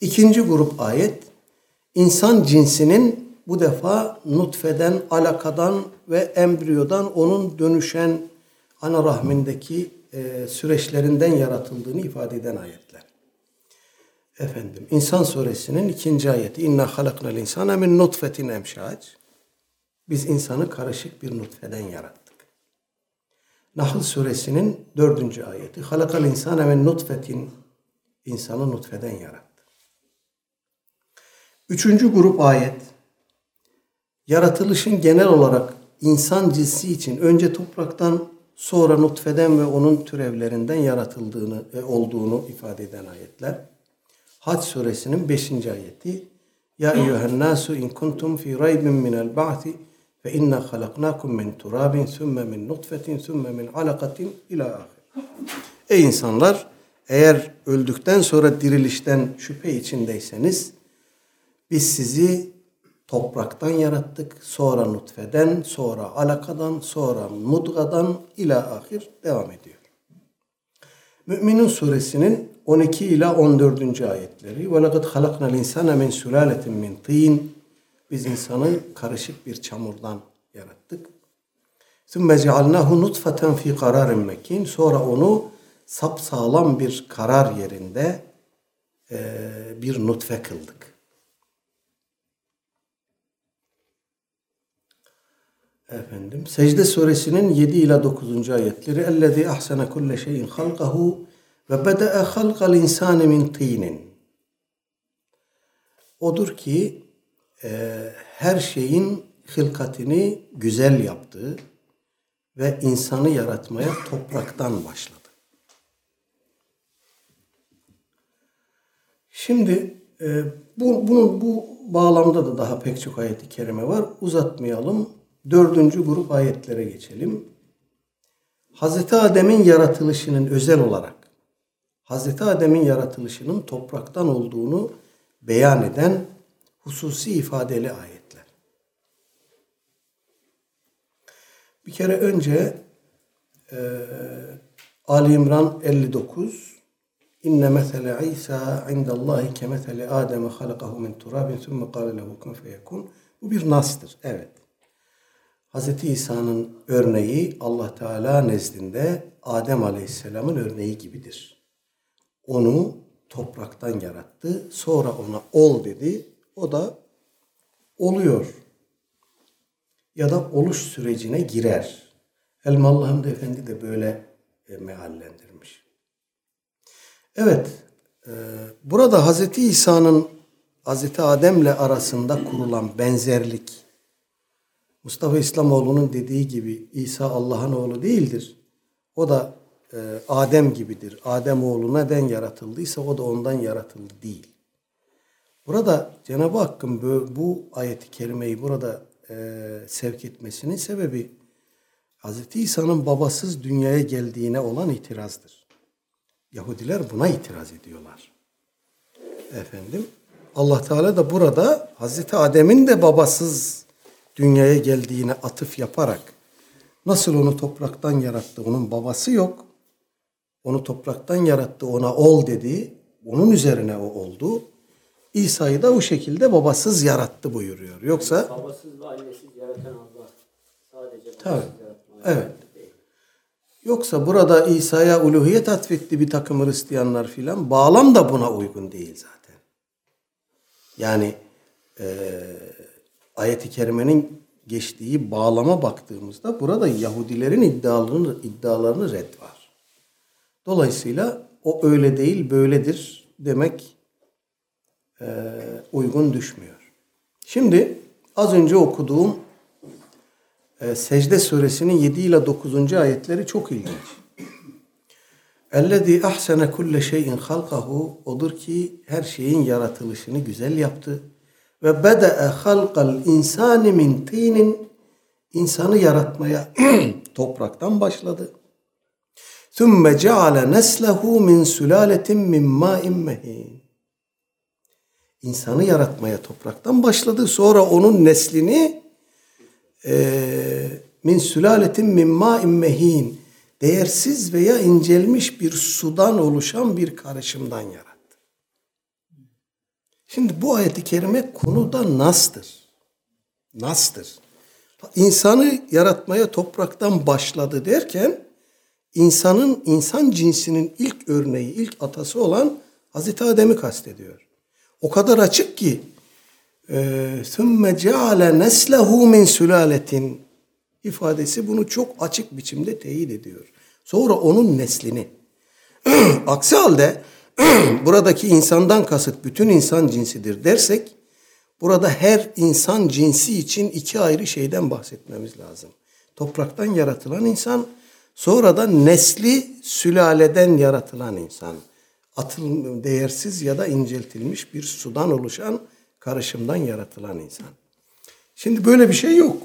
2. grup ayet, insan cinsinin bu defa nutfeden, alakadan ve embriyodan, onun dönüşen ana rahmindeki süreçlerinden yaratıldığını ifade eden ayetler. Efendim, İnsan suresinin 2. ayeti. İnna halaknal insana min nutfetin emşac. Biz insanı karışık bir nutfeden yarattık. Nahl suresinin 4. ayeti. Halakal insana min nutfetin. İnsanı nutfeden yarattı. 3. grup ayet. Yaratılışın genel olarak insan cinsi için önce topraktan, sonra nutfeden ve onun türevlerinden yaratıldığını olduğunu ifade eden ayetler. Hac suresinin 5. ayeti. Ya eyyuhennâsu in kuntum fî raybin minel ba'ti fe inna halaknâkum min turabin sümme min nutfetin sümme min alakatin ilâ ahir. Ey insanlar, eğer öldükten sonra dirilişten şüphe içindeyseniz, biz sizi topraktan yarattık, sonra nutfeden, sonra alakadan, sonra mudgadan ila ahir devam ediyor. Mü'minun suresinin 12 ila 14. ayetleri. وَلَقَدْ خَلَقْنَا الْاِنْسَانَ مِنْ سُلَالَةٍ مِنْ طِينٍ Biz insanı karışık bir çamurdan yarattık. ثُمَّ جَعَلْنَاهُ نُطْفَةً فِي قَرَارٍ مَكِينٍ Sonra onu sapsağlam bir karar yerinde bir nutfe kıldık. Efendim, Secde suresinin 7 ila 9. ayetleri. Ellezî ahsene kulle şeyin halkahu ve bede'e halkal insâne min tînin. Odur ki her şeyin hılkatini güzel yaptığı ve insanı yaratmaya topraktan başladı. Şimdi bu bağlamda da daha pek çok ayet-i kerime var. Uzatmayalım. 4. grup ayetlere geçelim. Hazreti Adem'in yaratılışının özel olarak, Hazreti Adem'in yaratılışının topraktan olduğunu beyan eden hususi ifadeli ayetler. Bir kere önce Ali İmran 59, İnne mesele İsa indallahi ke mesele Adem'e halakahu min turabin sümme kâle lehu kun feyekun. Bu bir nastır. Evet. Hz. İsa'nın örneği Allah Teala nezdinde Adem Aleyhisselam'ın örneği gibidir. Onu topraktan yarattı. Sonra ona ol dedi. O da oluyor. Ya da oluş sürecine girer. Elmalı Hamdi Efendi de böyle meallendirmiş. Evet. Burada Hz. İsa'nın Hz. Adem'le arasında kurulan benzerlik, Mustafa İslamoğlu'nun dediği gibi İsa Allah'ın oğlu değildir. O da Adem gibidir. Adem oğlu neden yaratıldıysa o da ondan yaratıldı değil. Burada Cenab-ı Hakk'ın bu ayeti kerimeyi burada sevk etmesinin sebebi Hz. İsa'nın babasız dünyaya geldiğine olan itirazdır. Yahudiler buna itiraz ediyorlar. Efendim, Allah Teala da burada Hz. Adem'in de babasız dünyaya geldiğine atıf yaparak nasıl onu topraktan yarattı, onun babası yok. Onu topraktan yarattı, ona ol dedi. Onun üzerine o oldu. İsa'yı da o şekilde babasız yarattı buyuruyor. Yoksa babasız ve annesiz yaratan Allah sadece babasız yaratmaya. Evet. Yoksa burada İsa'ya uluhiyet atfetti bir takım Hristiyanlar filan, bağlam da buna uygun değil zaten. Yani ayet-i kerimenin geçtiği bağlama baktığımızda burada Yahudilerin iddialarını red var. Dolayısıyla o öyle değil böyledir demek uygun düşmüyor. Şimdi az önce okuduğum Secde Suresinin 7 ile 9. ayetleri çok ilginç. اَلَّذ۪ي اَحْسَنَ كُلَّ شَيْءٍ خَلْقَهُ O'dur ki her şeyin yaratılışını güzel yaptı. Ve bede'e halkal insani min tînin, insanı yaratmaya topraktan başladı. Sümme ceale neslehu min sülâletin min mâin mehîn. İnsanı yaratmaya topraktan başladı. Sonra onun neslini min sülâletin min mâin mehîn, değersiz veya incelmiş bir sudan oluşan bir karışımdan yarattı. Şimdi bu ayet-i kerime konuda nastır. Nastır. İnsanı yaratmaya topraktan başladı derken insan cinsinin ilk örneği, ilk atası olan Hazreti Adem'i kastediyor. O kadar açık ki ثُمَّ جَعَلَ نَسْلَهُ مِنْ سُلَالَةٍ ifadesi bunu çok açık biçimde teyit ediyor. Sonra onun neslini. Aksi halde buradaki insandan kasıt bütün insan cinsidir dersek, burada her insan cinsi için iki ayrı şeyden bahsetmemiz lazım. Topraktan yaratılan insan, sonra da nesli sülaleden yaratılan insan. Değersiz ya da inceltilmiş bir sudan oluşan karışımdan yaratılan insan. Şimdi böyle bir şey yok.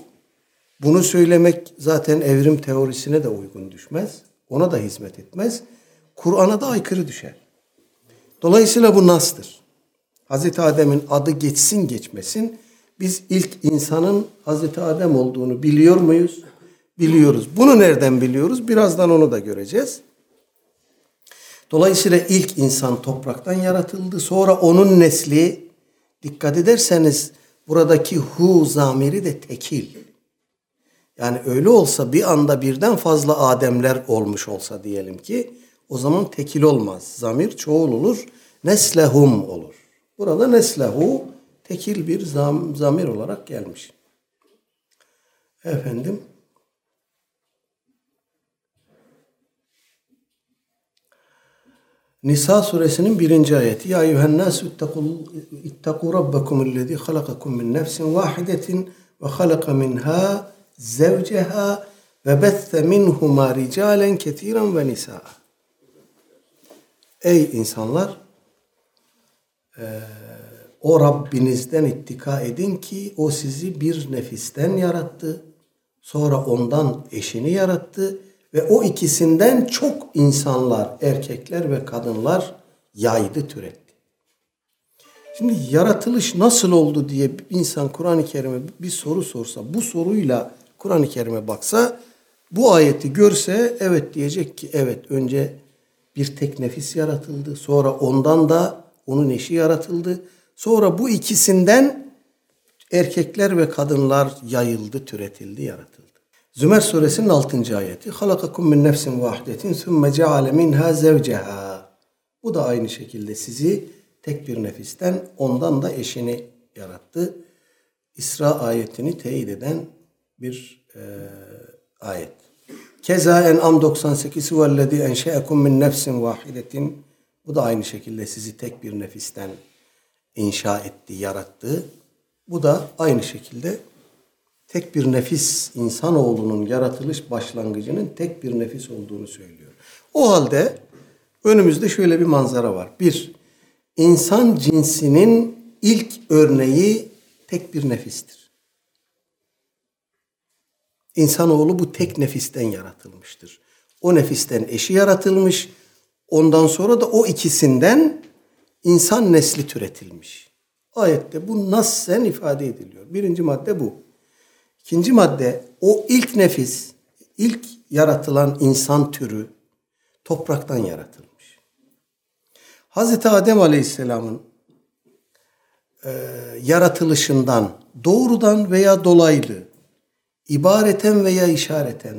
Bunu söylemek zaten evrim teorisine de uygun düşmez. Ona da hizmet etmez. Kur'an'a da aykırı düşer. Dolayısıyla bu nastır. Hazreti Adem'in adı geçsin geçmesin, biz ilk insanın Hazreti Adem olduğunu biliyor muyuz? Biliyoruz. Bunu nereden biliyoruz? Birazdan onu da göreceğiz. Dolayısıyla ilk insan topraktan yaratıldı. Sonra onun nesli, dikkat ederseniz buradaki hu zamiri de tekil. Yani öyle olsa bir anda birden fazla Ademler olmuş olsa diyelim ki, o zaman tekil olmaz. Zamir çoğul olur. Neslehum olur. Burada neslehu tekil bir zamir olarak gelmiş. Efendim. Nisa suresinin 1. ayeti. Ya eyyühennâsü ittakû rabbekumüllezî halakakum min nefsin vâhidetin ve halaka minhâ zevcehâ ve bethe minhumâ ricalen ketîran ve nisâ'a. Ey insanlar, o Rabbinizden ittika edin ki o sizi bir nefisten yarattı. Sonra ondan eşini yarattı. Ve o ikisinden çok insanlar, erkekler ve kadınlar yaydı, türetti. Şimdi yaratılış nasıl oldu diye insan Kur'an-ı Kerim'e bir soru sorsa, bu soruyla Kur'an-ı Kerim'e baksa, bu ayeti görse evet diyecek ki evet önce bir tek nefis yaratıldı. Sonra ondan da onun eşi yaratıldı. Sonra bu ikisinden erkekler ve kadınlar yayıldı, türetildi, yaratıldı. Zümer suresinin 6. ayeti. خَلَقَكُمْ مِنْ نَفْسٍ وَاحْدَةٍ ثُمَّ جَعَلَ مِنْهَا زَوْجَهَا. Bu da aynı şekilde sizi tek bir nefisten, ondan da eşini yarattı. İsra ayetini teyit eden bir ayet. Keza En'am 98 vellezî enşeekum min nefsin vâhidetin. Bu da aynı şekilde sizi tek bir nefisten inşa etti, yarattı. Bu da aynı şekilde tek bir nefis, insanoğlunun yaratılış başlangıcının tek bir nefis olduğunu söylüyor. O halde önümüzde şöyle bir manzara var. Bir, insan cinsinin ilk örneği tek bir nefistir. İnsanoğlu bu tek nefisten yaratılmıştır. O nefisten eşi yaratılmış. Ondan sonra da o ikisinden insan nesli türetilmiş. Ayette bu nassen ifade ediliyor. Birinci madde bu. İkinci madde, o ilk nefis, ilk yaratılan insan türü topraktan yaratılmış. Hazreti Adem Aleyhisselam'ın yaratılışından doğrudan veya dolaylı, ibareten veya işareten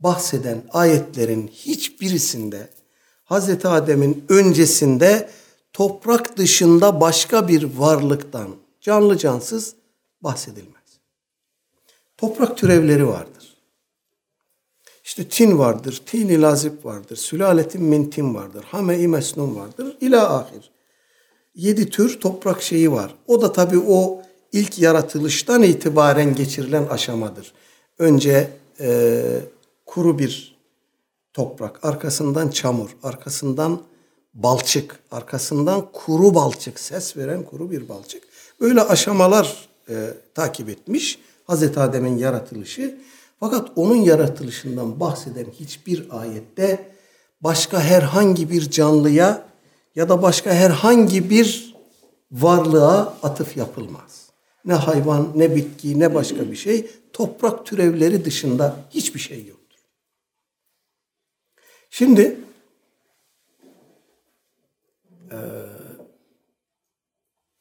bahseden ayetlerin hiçbirisinde Hazreti Adem'in öncesinde toprak dışında başka bir varlıktan, canlı cansız bahsedilmez. Toprak türevleri vardır. İşte tin vardır, tin-i lazip vardır, sülaletin min tin vardır, hame-i mesnun vardır, ila ahir. 7 tür toprak şeyi var. O da tabii o ilk yaratılıştan itibaren geçirilen aşamadır. Önce kuru bir toprak, arkasından çamur, arkasından balçık, arkasından kuru balçık, ses veren kuru bir balçık. Böyle aşamalar takip etmiş Hazreti Adem'in yaratılışı. Fakat onun yaratılışından bahseden hiçbir ayette başka herhangi bir canlıya ya da başka herhangi bir varlığa atıf yapılmaz. Ne hayvan, ne bitki, ne başka bir şey. Toprak türevleri dışında hiçbir şey yoktur. Şimdi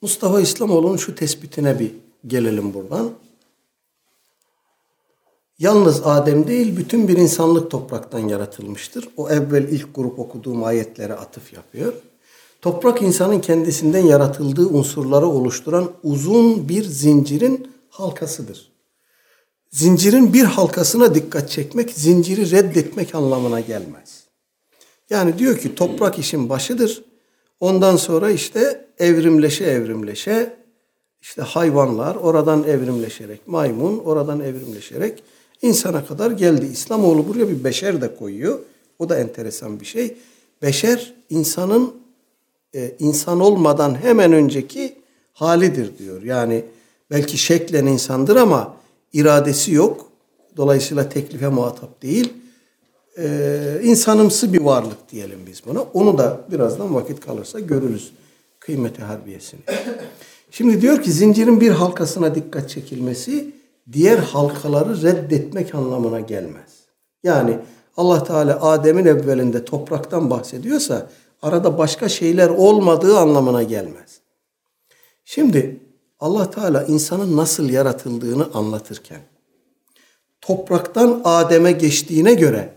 Mustafa İslamoğlu'nun şu tespitine bir gelelim buradan. Yalnız Adem değil, bütün bir insanlık topraktan yaratılmıştır. O evvel ilk grup okuduğum ayetlere atıf yapıyor. Toprak insanın kendisinden yaratıldığı unsurları oluşturan uzun bir zincirin halkasıdır. Zincirin bir halkasına dikkat çekmek, zinciri reddetmek anlamına gelmez. Yani diyor ki toprak işin başıdır. Ondan sonra işte evrimleşe işte hayvanlar, oradan evrimleşerek maymun, oradan evrimleşerek insana kadar geldi. İslamoğlu buraya bir beşer de koyuyor. O da enteresan bir şey. Beşer insanın insan olmadan hemen önceki halidir diyor. Yani belki şeklen insandır ama iradesi yok. Dolayısıyla teklife muhatap değil. İnsanımsı bir varlık diyelim biz buna. Onu da birazdan vakit kalırsa görürüz kıymeti harbiyesini. Şimdi diyor ki zincirin bir halkasına dikkat çekilmesi diğer halkaları reddetmek anlamına gelmez. Yani Allah Teala Adem'in evvelinde topraktan bahsediyorsa arada başka şeyler olmadığı anlamına gelmez. Şimdi Allah Teala insanın nasıl yaratıldığını anlatırken topraktan Adem'e geçtiğine göre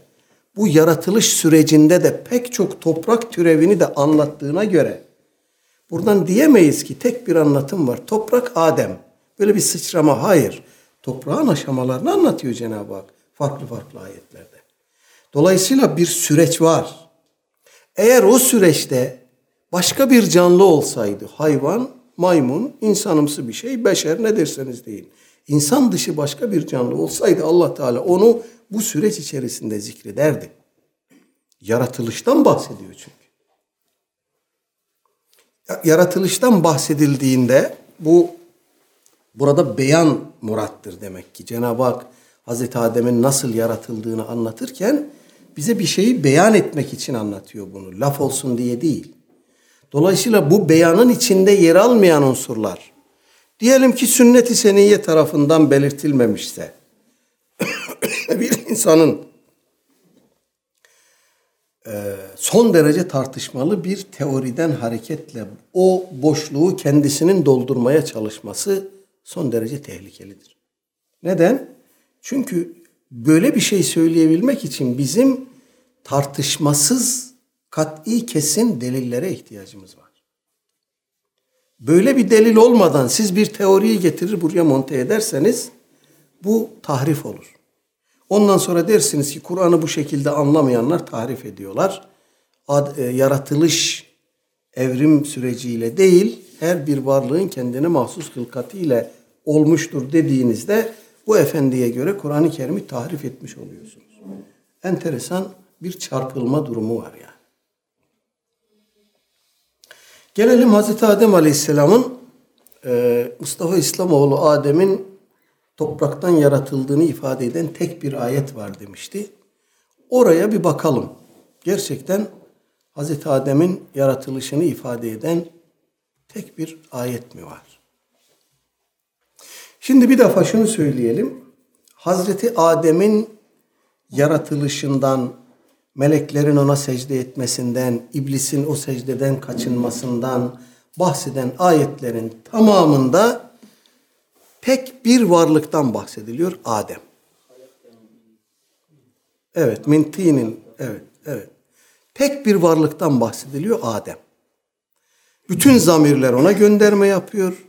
bu yaratılış sürecinde de pek çok toprak türevini de anlattığına göre buradan diyemeyiz ki tek bir anlatım var. Toprak Adem. Böyle bir sıçrama. Hayır. Toprağın aşamalarını anlatıyor Cenab-ı Hak farklı ayetlerde. Dolayısıyla bir süreç var. Eğer o süreçte başka bir canlı olsaydı, hayvan, maymun, insanımsı bir şey, beşer ne derseniz deyin. İnsan dışı başka bir canlı olsaydı Allah Teala onu bu süreç içerisinde zikrederdi. Yaratılıştan bahsediyor çünkü. Yaratılıştan bahsedildiğinde burada beyan murattır demek ki. Cenab-ı Hak Hazreti Adem'in nasıl yaratıldığını anlatırken bize bir şeyi beyan etmek için anlatıyor bunu. Laf olsun diye değil. Dolayısıyla bu beyanın içinde yer almayan unsurlar. Diyelim ki sünnet-i seniyye tarafından belirtilmemişse bir insanın son derece tartışmalı bir teoriden hareketle o boşluğu kendisinin doldurmaya çalışması son derece tehlikelidir. Neden? Çünkü böyle bir şey söyleyebilmek için bizim tartışmasız, kat'i, kesin delillere ihtiyacımız var. Böyle bir delil olmadan siz bir teoriyi getirir buraya monte ederseniz bu tahrif olur. Ondan sonra dersiniz ki Kur'an'ı bu şekilde anlamayanlar tahrif ediyorlar. Yaratılış evrim süreciyle değil, her bir varlığın kendine mahsus hılkatiyle olmuştur dediğinizde bu efendiye göre Kur'an-ı Kerim'i tahrif etmiş oluyorsunuz. Enteresan bir çarpılma durumu var yani. Gelelim Hazreti Adem Aleyhisselam'ın, Mustafa İslamoğlu Adem'in topraktan yaratıldığını ifade eden tek bir ayet var demişti. Oraya bir bakalım. Gerçekten Hazreti Adem'in yaratılışını ifade eden tek bir ayet mi var? Şimdi bir defa şunu söyleyelim. Hazreti Adem'in yaratılışından, meleklerin ona secde etmesinden, iblisin o secdeden kaçınmasından bahseden ayetlerin tamamında tek bir varlıktan bahsediliyor: Adem. Evet, mintinin, evet. Tek bir varlıktan bahsediliyor: Adem. Bütün zamirler ona gönderme yapıyor.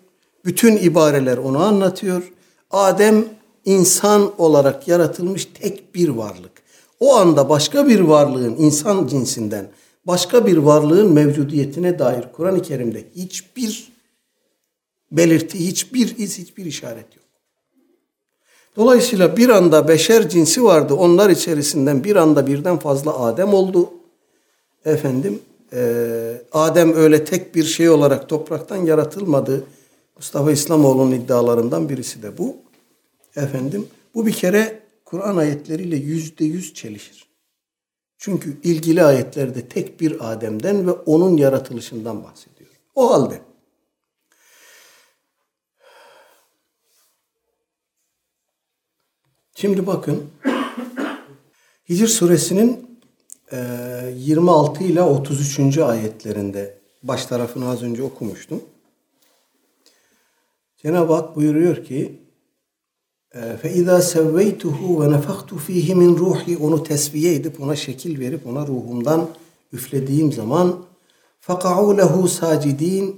Bütün ibareler onu anlatıyor. Adem insan olarak yaratılmış tek bir varlık. O anda başka bir varlığın, insan cinsinden başka bir varlığın mevcudiyetine dair Kur'an-ı Kerim'de hiçbir belirti, hiçbir iz, hiçbir işaret yok. Dolayısıyla bir anda beşer cinsi vardı. Onlar içerisinden bir anda birden fazla Adem oldu. Adem öyle tek bir şey olarak topraktan yaratılmadı. Mustafa İslamoğlu'nun iddialarından birisi de bu. Bu bir kere Kur'an ayetleriyle %100 çelişir. Çünkü ilgili ayetlerde tek bir Adem'den ve onun yaratılışından bahsediyor. O halde şimdi bakın Hicr suresinin 26 ile 33. ayetlerinde, baş tarafını az önce okumuştum. Cenab-ı Hak buyuruyor ki فَاِذَا سَوَّيْتُهُ وَنَفَخْتُ ف۪يهِ مِنْ رُوحِي Onu tesviye edip, ona şekil verip, ona ruhumdan üflediğim zaman فَقَعُوا لَهُ سَاجِد۪ينَ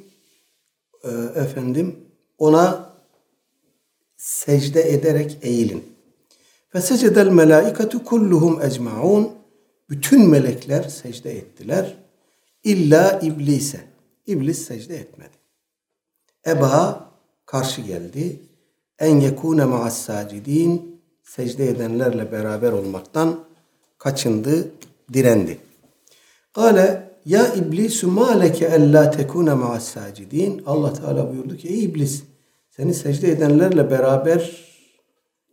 ona secde ederek eğilin. فَسَجَدَ الْمَلَائِكَةُ كُلُّهُمْ اَجْمَعُونَ Bütün melekler secde ettiler. İlla iblise. İblis secde etmedi. Eba, karşı geldi. En yekûne ma'as-sâcidîn, secde edenlerle beraber olmaktan kaçındı, direndi. Kâle ya iblis mâ leke ellâ tekûne ma'as-sâcidîn. Allah Teala buyurdu ki ey iblis, seni secde edenlerle beraber,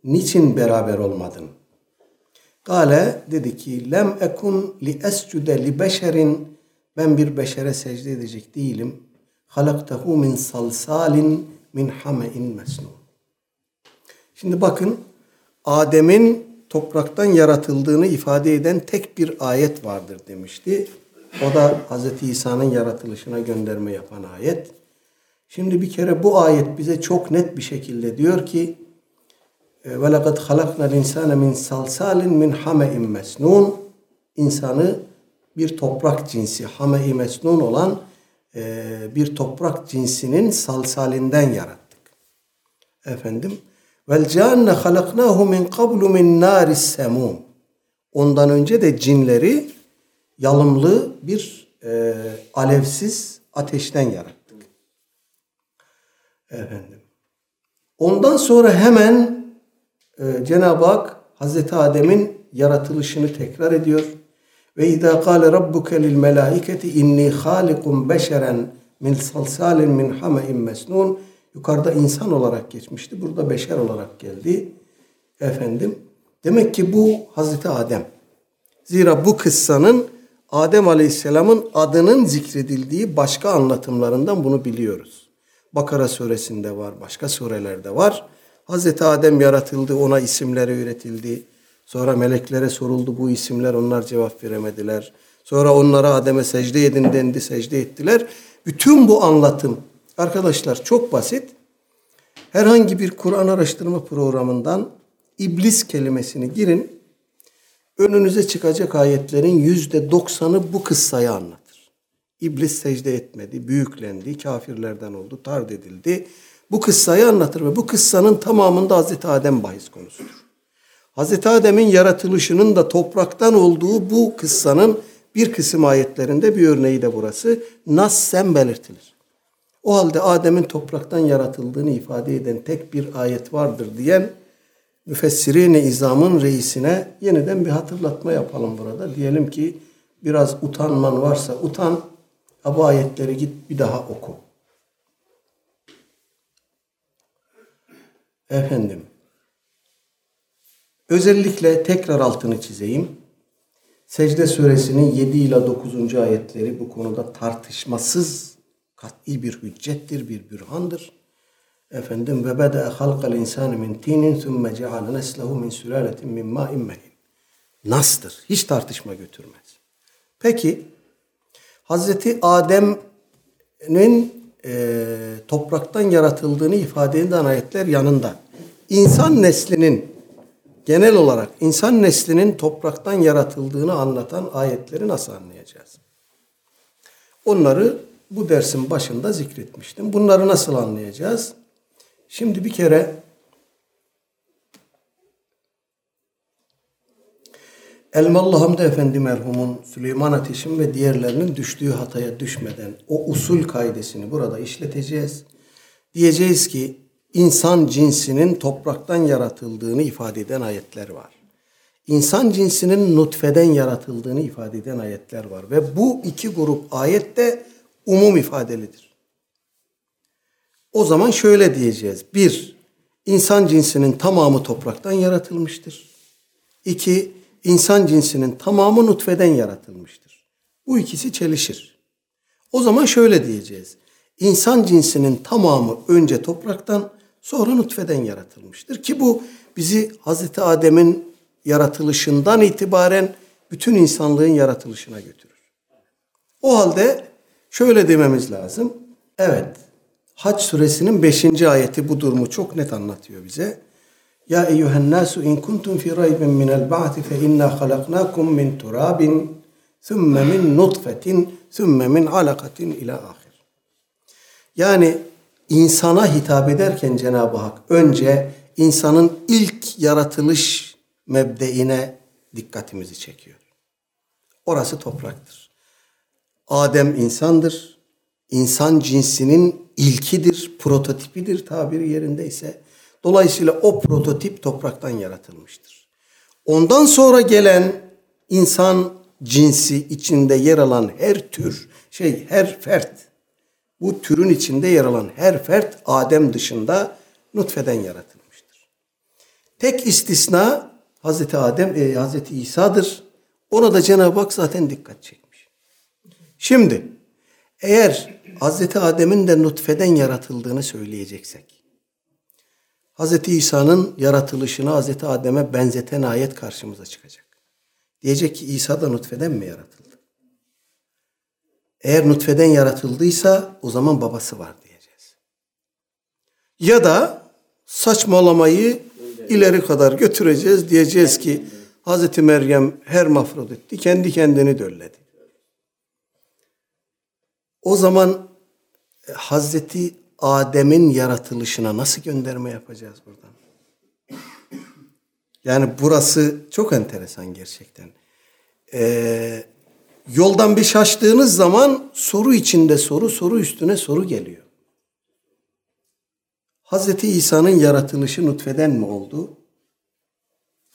niçin beraber olmadın? Kâle dedi ki lem ekun li escude li beşerin, ben bir beşere secde edecek değilim. Halaktehu min salsalin min hame'in mesnûn. Şimdi bakın, Adem'in topraktan yaratıldığını ifade eden tek bir ayet vardır demişti. O da Hz. İsa'nın yaratılışına gönderme yapan ayet. Şimdi bir kere bu ayet bize çok net bir şekilde diyor ki وَلَقَدْ خَلَقْنَا الْاِنْسَانَ مِنْ سَلْسَالٍ مِنْ حَمَئٍ مَسْنُونَ İnsanı bir toprak cinsi, hame-i mesnun olan bir toprak cinsinin salsalinden yarattık. وَالْجَانَّ خَلَقْنَاهُ مِنْ قَبْلُ مِنْ نَارِ السَّمُومِ Ondan önce de cinleri yalımlı bir alevsiz ateşten yarattık. Ondan sonra hemen Cenab-ı Hak Hazreti Adem'in yaratılışını tekrar ediyor. وَاِذَا قَالَ رَبُّكَ لِلْمَلَائِكَةِ اِنِّي خَالِقٌ بَشَرًا مِنْ صَلْسَالٍ مِنْ حَمَئٍ مَسْنُونَ Yukarıda insan olarak geçmişti. Burada beşer olarak geldi. Demek ki bu Hazreti Adem. Zira bu kıssanın Adem Aleyhisselam'ın adının zikredildiği başka anlatımlarından bunu biliyoruz. Bakara suresinde var, başka surelerde var. Hazreti Adem yaratıldı, ona isimleri öğretildi. Sonra meleklere soruldu bu isimler, onlar cevap veremediler. Sonra onlara Adem'e secde edin dendi, secde ettiler. Bütün bu anlatım arkadaşlar çok basit. Herhangi bir Kur'an araştırma programından iblis kelimesini girin. Önünüze çıkacak ayetlerin %90'ı bu kıssayı anlatır. İblis secde etmedi, büyüklendi, kafirlerden oldu, tard edildi. Bu kıssayı anlatır ve bu kıssanın tamamında Hazreti Adem bahis konusudur. Hazreti Adem'in yaratılışının da topraktan olduğu bu kıssanın bir kısım ayetlerinde bir örneği de burası. Nassen belirtilir. O halde Adem'in topraktan yaratıldığını ifade eden tek bir ayet vardır diyen müfessirin-i izamın reisine yeniden bir hatırlatma yapalım burada. Diyelim ki biraz utanman varsa utan, bu ayetleri git bir daha oku. Efendim, özellikle tekrar altını çizeyim. Secde suresinin 7 ila 9. ayetleri bu konuda tartışmasız kat'i bir hüccettir, bir bürhandır. Efendim, ve beda halqa'l insani min tinin thumma ce'ale neslehu min sulaletin min ma'in mehin. Nas'tır. Hiç tartışma götürmez. Peki Hazreti Adem'in topraktan yaratıldığını ifade eden ayetler yanında insan neslinin genel olarak insan neslinin topraktan yaratıldığını anlatan ayetleri nasıl anlayacağız? Onları bu dersin başında zikretmiştim. Bunları nasıl anlayacağız? Şimdi bir kere Elmalı Hamdi Efendi merhumun, Süleyman Ateş'in ve diğerlerinin düştüğü hataya düşmeden o usul kaidesini burada işleteceğiz. Diyeceğiz ki insan cinsinin topraktan yaratıldığını ifade eden ayetler var. İnsan cinsinin nutfeden yaratıldığını ifade eden ayetler var. Ve bu iki grup ayet de umum ifadelidir. O zaman şöyle diyeceğiz. 1. İnsan cinsinin tamamı topraktan yaratılmıştır. 2. İnsan cinsinin tamamı nutfeden yaratılmıştır. Bu ikisi çelişir. O zaman şöyle diyeceğiz. İnsan cinsinin tamamı önce topraktan, sonra nutfeden yaratılmıştır. Ki bu bizi Hazreti Adem'in yaratılışından itibaren bütün insanlığın yaratılışına götürür. O halde şöyle dememiz lazım. Evet, Hac suresinin 5. ayeti bu durumu çok net anlatıyor bize. Ya eyyühen nâsü in kuntum fî raybin minel ba'ti fe innâ halaknâkum min turâbin sümme min nutfetin sümme min alakatin ilâ ahir. Yani insana hitap ederken Cenab-ı Hak önce insanın ilk yaratılış mebdeine dikkatimizi çekiyor. Orası topraktır. Adem insandır. İnsan cinsinin ilkidir, prototipidir tabiri yerindeyse. Dolayısıyla o prototip topraktan yaratılmıştır. Ondan sonra gelen insan cinsi içinde yer alan her tür, her fert, bu türün içinde yer alan her fert Adem dışında nutfeden yaratılmıştır. Tek istisna Hazreti Adem, Hazreti İsa'dır. Ona da Cenab-ı Hak zaten dikkat çekmiş. Şimdi eğer Hazreti Adem'in de nutfeden yaratıldığını söyleyeceksek, Hazreti İsa'nın yaratılışını Hazreti Adem'e benzeten ayet karşımıza çıkacak. Diyecek ki İsa da nutfeden mi yaratıldı? Eğer nutfeden yaratıldıysa o zaman babası var diyeceğiz. Ya da saçmalamayı ileri kadar götüreceğiz. Diyeceğiz ki Hazreti Meryem hermafroditti, kendi kendini dölledi. O zaman Hazreti Adem'in yaratılışına nasıl gönderme yapacağız buradan? Yani burası çok enteresan gerçekten. Yoldan bir şaştığınız zaman soru içinde soru, soru üstüne soru geliyor. Hazreti İsa'nın yaratılışı nutfeden mi oldu?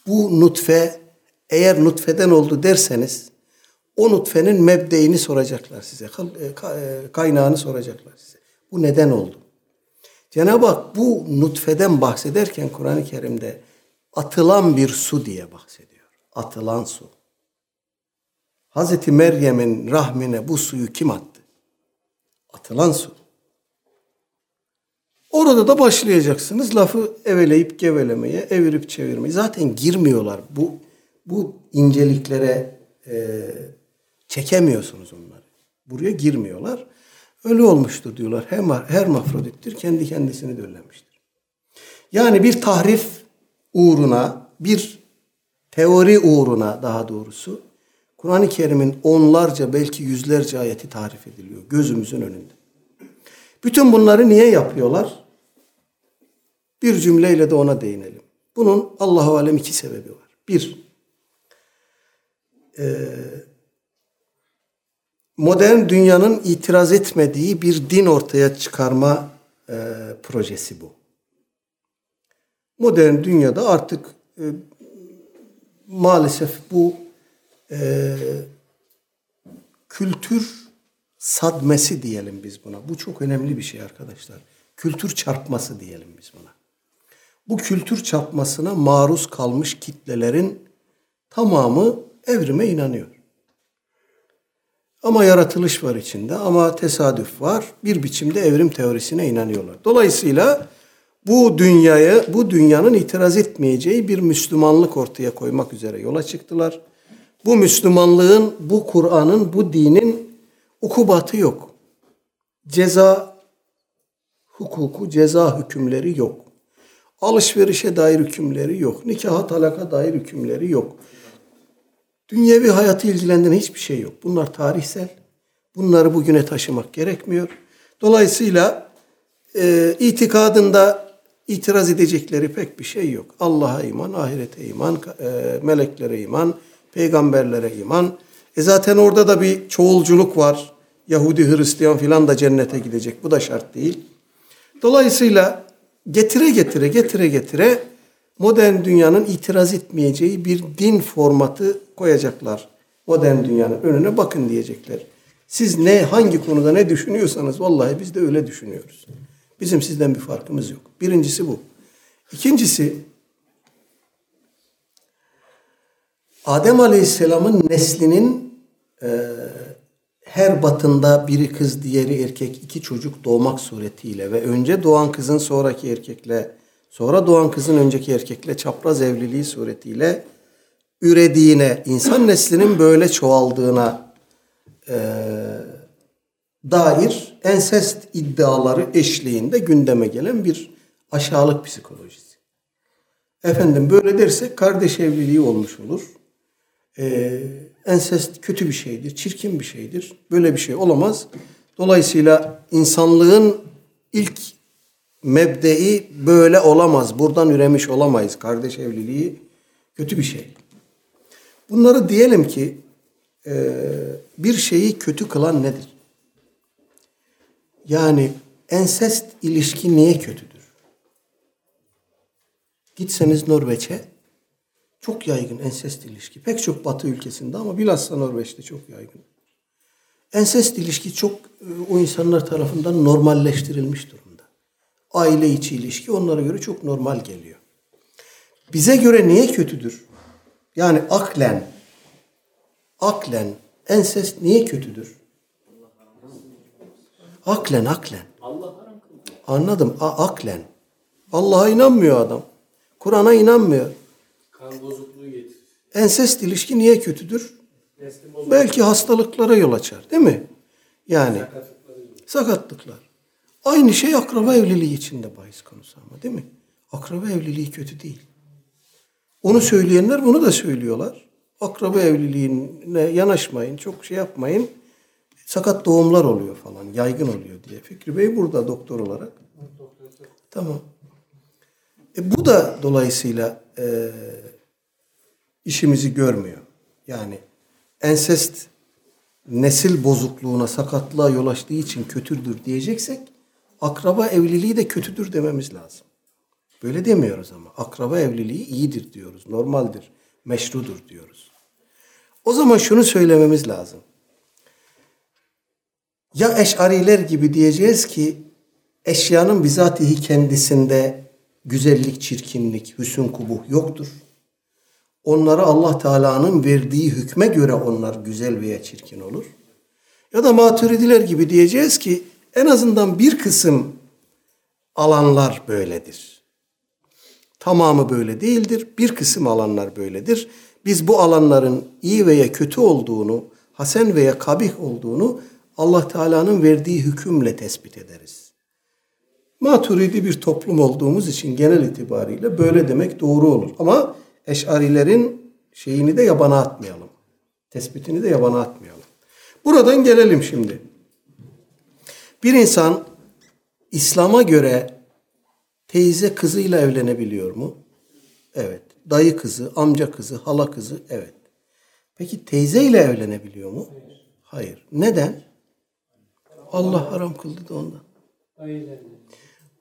Bu nutfe, eğer nutfeden oldu derseniz o nutfenin mebdeini soracaklar size, kaynağını soracaklar size. Bu neden oldu? Cenab-ı Hak bu nutfeden bahsederken Kur'an-ı Kerim'de atılan bir su diye bahsediyor. Atılan su. Hazreti Meryem'in rahmine bu suyu kim attı? Atılan su. Orada da başlayacaksınız lafı eveleyip gevelemeye, evirip çevirmeye. Zaten girmiyorlar bu inceliklere, Çekemiyorsunuz onları. Buraya girmiyorlar. Öyle olmuştur diyorlar. Hermafrodittir. Kendi kendisini döllenmiştir. Yani bir tahrif uğruna, bir teori uğruna daha doğrusu Kur'an-ı Kerim'in onlarca belki yüzlerce ayeti tahrif ediliyor gözümüzün önünde. Bütün bunları niye yapıyorlar? Bir cümleyle de ona değinelim. Bunun Allahu alem iki sebebi var. Bir, modern dünyanın itiraz etmediği bir din ortaya çıkarma projesi bu. Modern dünyada artık maalesef bu kültür sadmesi diyelim biz buna. Bu çok önemli bir şey arkadaşlar. Kültür çarpması diyelim biz buna. Bu kültür çarpmasına maruz kalmış kitlelerin tamamı evrime inanıyor. Ama yaratılış var içinde, ama tesadüf var. Bir biçimde evrim teorisine inanıyorlar. Dolayısıyla bu dünyanın itiraz etmeyeceği bir Müslümanlık ortaya koymak üzere yola çıktılar. Bu Müslümanlığın, bu Kur'an'ın, bu dinin ukubatı yok. Ceza hukuku, ceza hükümleri yok. Alışverişe dair hükümleri yok. Nikaha, talaka dair hükümleri yok. Dünyevi hayatı ilgilendiren hiçbir şey yok. Bunlar tarihsel. Bunları bugüne taşımak gerekmiyor. Dolayısıyla itikadında itiraz edecekleri pek bir şey yok. Allah'a iman, ahirete iman, meleklere iman, peygamberlere iman. Zaten orada da bir çoğulculuk var. Yahudi, Hristiyan filan da cennete gidecek. Bu da şart değil. Dolayısıyla getire getire modern dünyanın itiraz etmeyeceği bir din formatı koyacaklar. Modern dünyanın önüne bakın diyecekler. Siz hangi konuda ne düşünüyorsanız vallahi biz de öyle düşünüyoruz. Bizim sizden bir farkımız yok. Birincisi bu. İkincisi, Adem Aleyhisselam'ın neslinin her batında biri kız, diğeri erkek, iki çocuk doğmak suretiyle ve önce doğan kızın sonraki erkekle, sonra doğan kızın önceki erkekle çapraz evliliği suretiyle ürediğine, insan neslinin böyle çoğaldığına dair ensest iddiaları eşliğinde gündeme gelen bir aşağılık psikolojisi. Efendim böyle dersek kardeş evliliği olmuş olur. Ensest kötü bir şeydir, çirkin bir şeydir. Böyle bir şey olamaz. Dolayısıyla insanlığın ilk mebdei böyle olamaz. Buradan üremiş olamayız. Kardeş evliliği kötü bir şey. Bunları diyelim ki bir şeyi kötü kılan nedir? Yani ensest ilişki niye kötüdür? Gitseniz Norveç'e, çok yaygın ensest ilişki. Pek çok Batı ülkesinde ama bilhassa Norveç'te çok yaygın. Ensest ilişki çok o insanlar tarafından normalleştirilmiş durumda. Aile içi ilişki onlara göre çok normal geliyor. Bize göre niye kötüdür? Yani aklen ensest niye kötüdür? Aklen. Anladım. Aklen. Allah'a inanmıyor adam. Kur'an'a inanmıyor. Ensest ilişki niye kötüdür? Belki hastalıklara yol açar, değil mi? Yani sakatlıklar. Aynı şey akraba evliliği içinde bahis konusu ama, değil mi? Akraba evliliği kötü değil. Onu söyleyenler bunu da söylüyorlar. Akraba evliliğine yanaşmayın, çok şey yapmayın. Sakat doğumlar oluyor falan, yaygın oluyor diye. Fikri Bey burada doktor olarak. Tamam. Bu da dolayısıyla işimizi görmüyor. Yani ensest nesil bozukluğuna, sakatlığa yol açtığı için kötüdür diyeceksek akraba evliliği de kötüdür dememiz lazım. Böyle demiyoruz ama. Akraba evliliği iyidir diyoruz, normaldir, meşrudur diyoruz. O zaman şunu söylememiz lazım. Ya Eş'ariler gibi diyeceğiz ki eşyanın bizatihi kendisinde güzellik, çirkinlik, hüsn, kubuh yoktur. Onlara Allah Teala'nın verdiği hükme göre onlar güzel veya çirkin olur. Ya da Maturidiler gibi diyeceğiz ki en azından bir kısım alanlar böyledir. Tamamı böyle değildir. Bir kısım alanlar böyledir. Biz bu alanların iyi veya kötü olduğunu hasen veya kabih olduğunu Allah Teala'nın verdiği hükümle tespit ederiz. Maturidi bir toplum olduğumuz için genel itibariyle böyle demek doğru olur. Ama Eş'arilerin şeyini de yabana atmayalım. Tespitini de yabana atmayalım. Buradan gelelim şimdi. Bir insan İslam'a göre teyze kızıyla evlenebiliyor mu? Evet. Dayı kızı, amca kızı, hala kızı, evet. Peki teyzeyle evlenebiliyor mu? Hayır. Neden? Allah haram kıldı da ondan.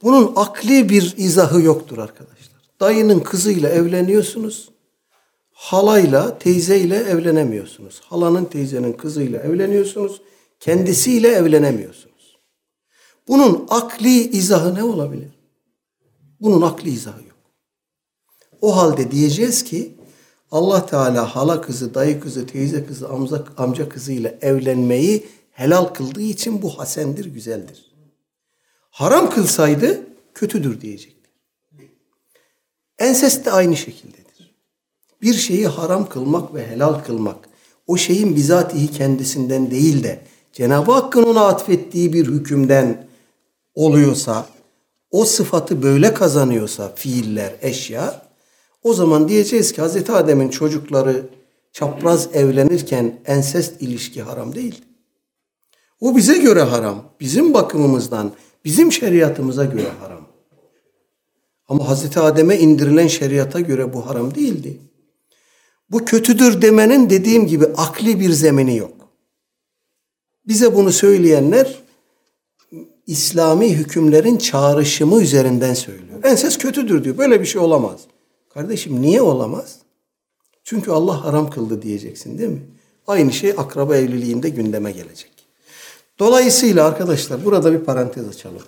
Bunun akli bir izahı yoktur arkadaşlar. Dayının kızıyla evleniyorsunuz. Halayla, teyzeyle evlenemiyorsunuz. Halanın, teyzenin kızıyla evleniyorsunuz. Kendisiyle evlenemiyorsunuz. Bunun akli izahı ne olabilir? Bunun akli izahı yok. O halde diyeceğiz ki Allah Teala hala kızı, dayı kızı, teyze kızı, amca kızıyla evlenmeyi helal kıldığı için bu hasendir, güzeldir. Haram kılsaydı kötüdür diyecektir. Ensest de aynı şekildedir. Bir şeyi haram kılmak ve helal kılmak o şeyin bizatihi kendisinden değil de Cenab-ı Hakk'ın ona atfettiği bir hükümden oluyorsa, o sıfatı böyle kazanıyorsa fiiller, eşya, o zaman diyeceğiz ki Hazreti Adem'in çocukları çapraz evlenirken ensest ilişki haram değil. O bize göre haram. Bizim bakımımızdan, bizim şeriatımıza göre haram. Ama Hazreti Adem'e indirilen şeriata göre bu haram değildi. Bu kötüdür demenin dediğim gibi akli bir zemini yok. Bize bunu söyleyenler İslami hükümlerin çağrışımı üzerinden söylüyor. Ensest kötüdür diyor. Böyle bir şey olamaz. Kardeşim niye olamaz? Çünkü Allah haram kıldı diyeceksin değil mi? Aynı şey akraba evliliğinde gündeme gelecek. Dolayısıyla arkadaşlar burada bir parantez açalım.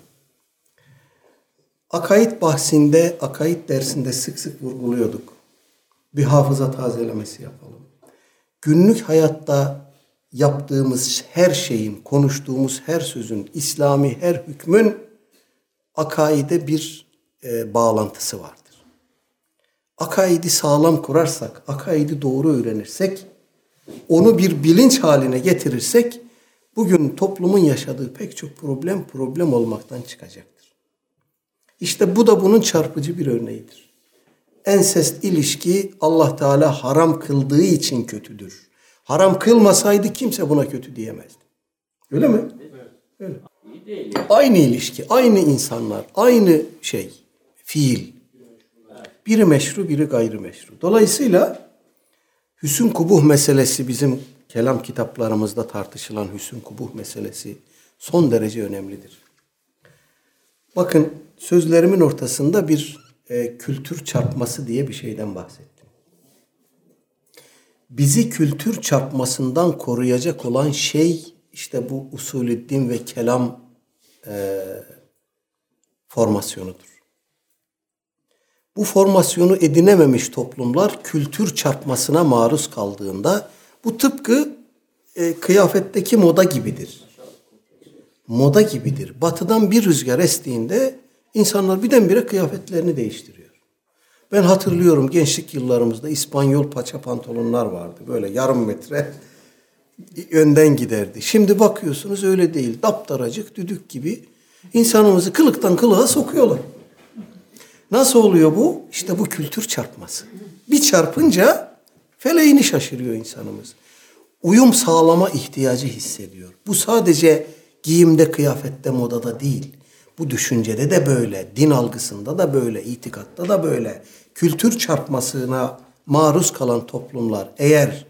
Akaid bahsinde, akaid dersinde sık sık vurguluyorduk. Bir hafıza tazelemesi yapalım. Günlük hayatta yaptığımız her şeyin, konuştuğumuz her sözün, İslami her hükmün akaide bir bağlantısı vardır. Akaidi sağlam kurarsak, akaidi doğru öğrenirsek, onu bir bilinç haline getirirsek, bugün toplumun yaşadığı pek çok problem olmaktan çıkacaktır. İşte bu da bunun çarpıcı bir örneğidir. Ensest ilişki Allah Teala haram kıldığı için kötüdür. Haram kılmasaydı kimse buna kötü diyemezdi. Öyle mi? Evet. Öyle. İyi değil ya. Aynı ilişki, aynı insanlar, aynı şey, fiil. Biri meşru, biri gayrimeşru. Dolayısıyla hüsn kubuh meselesi bizim kelam kitaplarımızda tartışılan hüsn kubuh meselesi son derece önemlidir. Bakın sözlerimin ortasında bir kültür çarpması diye bir şeyden bahsettim. Bizi kültür çarpmasından koruyacak olan şey işte bu usulü din ve kelam formasyonudur. Bu formasyonu edinememiş toplumlar kültür çarpmasına maruz kaldığında bu tıpkı kıyafetteki moda gibidir. Moda gibidir. Batıdan bir rüzgar estiğinde insanlar birdenbire kıyafetlerini değiştiriyor. Ben hatırlıyorum gençlik yıllarımızda İspanyol paça pantolonlar vardı. Böyle yarım metre önden giderdi. Şimdi bakıyorsunuz öyle değil. Daptaracık, düdük gibi insanımızı kılıktan kılığa sokuyorlar. Nasıl oluyor bu? İşte bu kültür çarpması. Bir çarpınca feleğini şaşırıyor insanımız. Uyum sağlama ihtiyacı hissediyor. Bu sadece giyimde, kıyafette, modada değil. Bu düşüncede de böyle, din algısında da böyle, itikatta da böyle. Kültür çarpmasına maruz kalan toplumlar eğer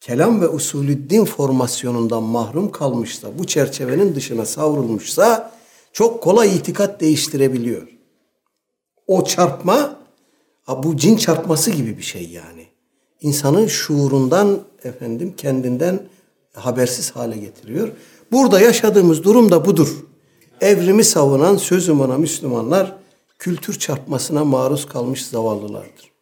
kelam ve usulü din formasyonundan mahrum kalmışsa, bu çerçevenin dışına savrulmuşsa çok kolay itikat değiştirebiliyor. O çarpma, bu cin çarpması gibi bir şey yani. İnsanın şuurundan, kendinden habersiz hale getiriyor. Burada yaşadığımız durum da budur. Evrimi savunan sözüm ona Müslümanlar kültür çarpmasına maruz kalmış zavallılardır.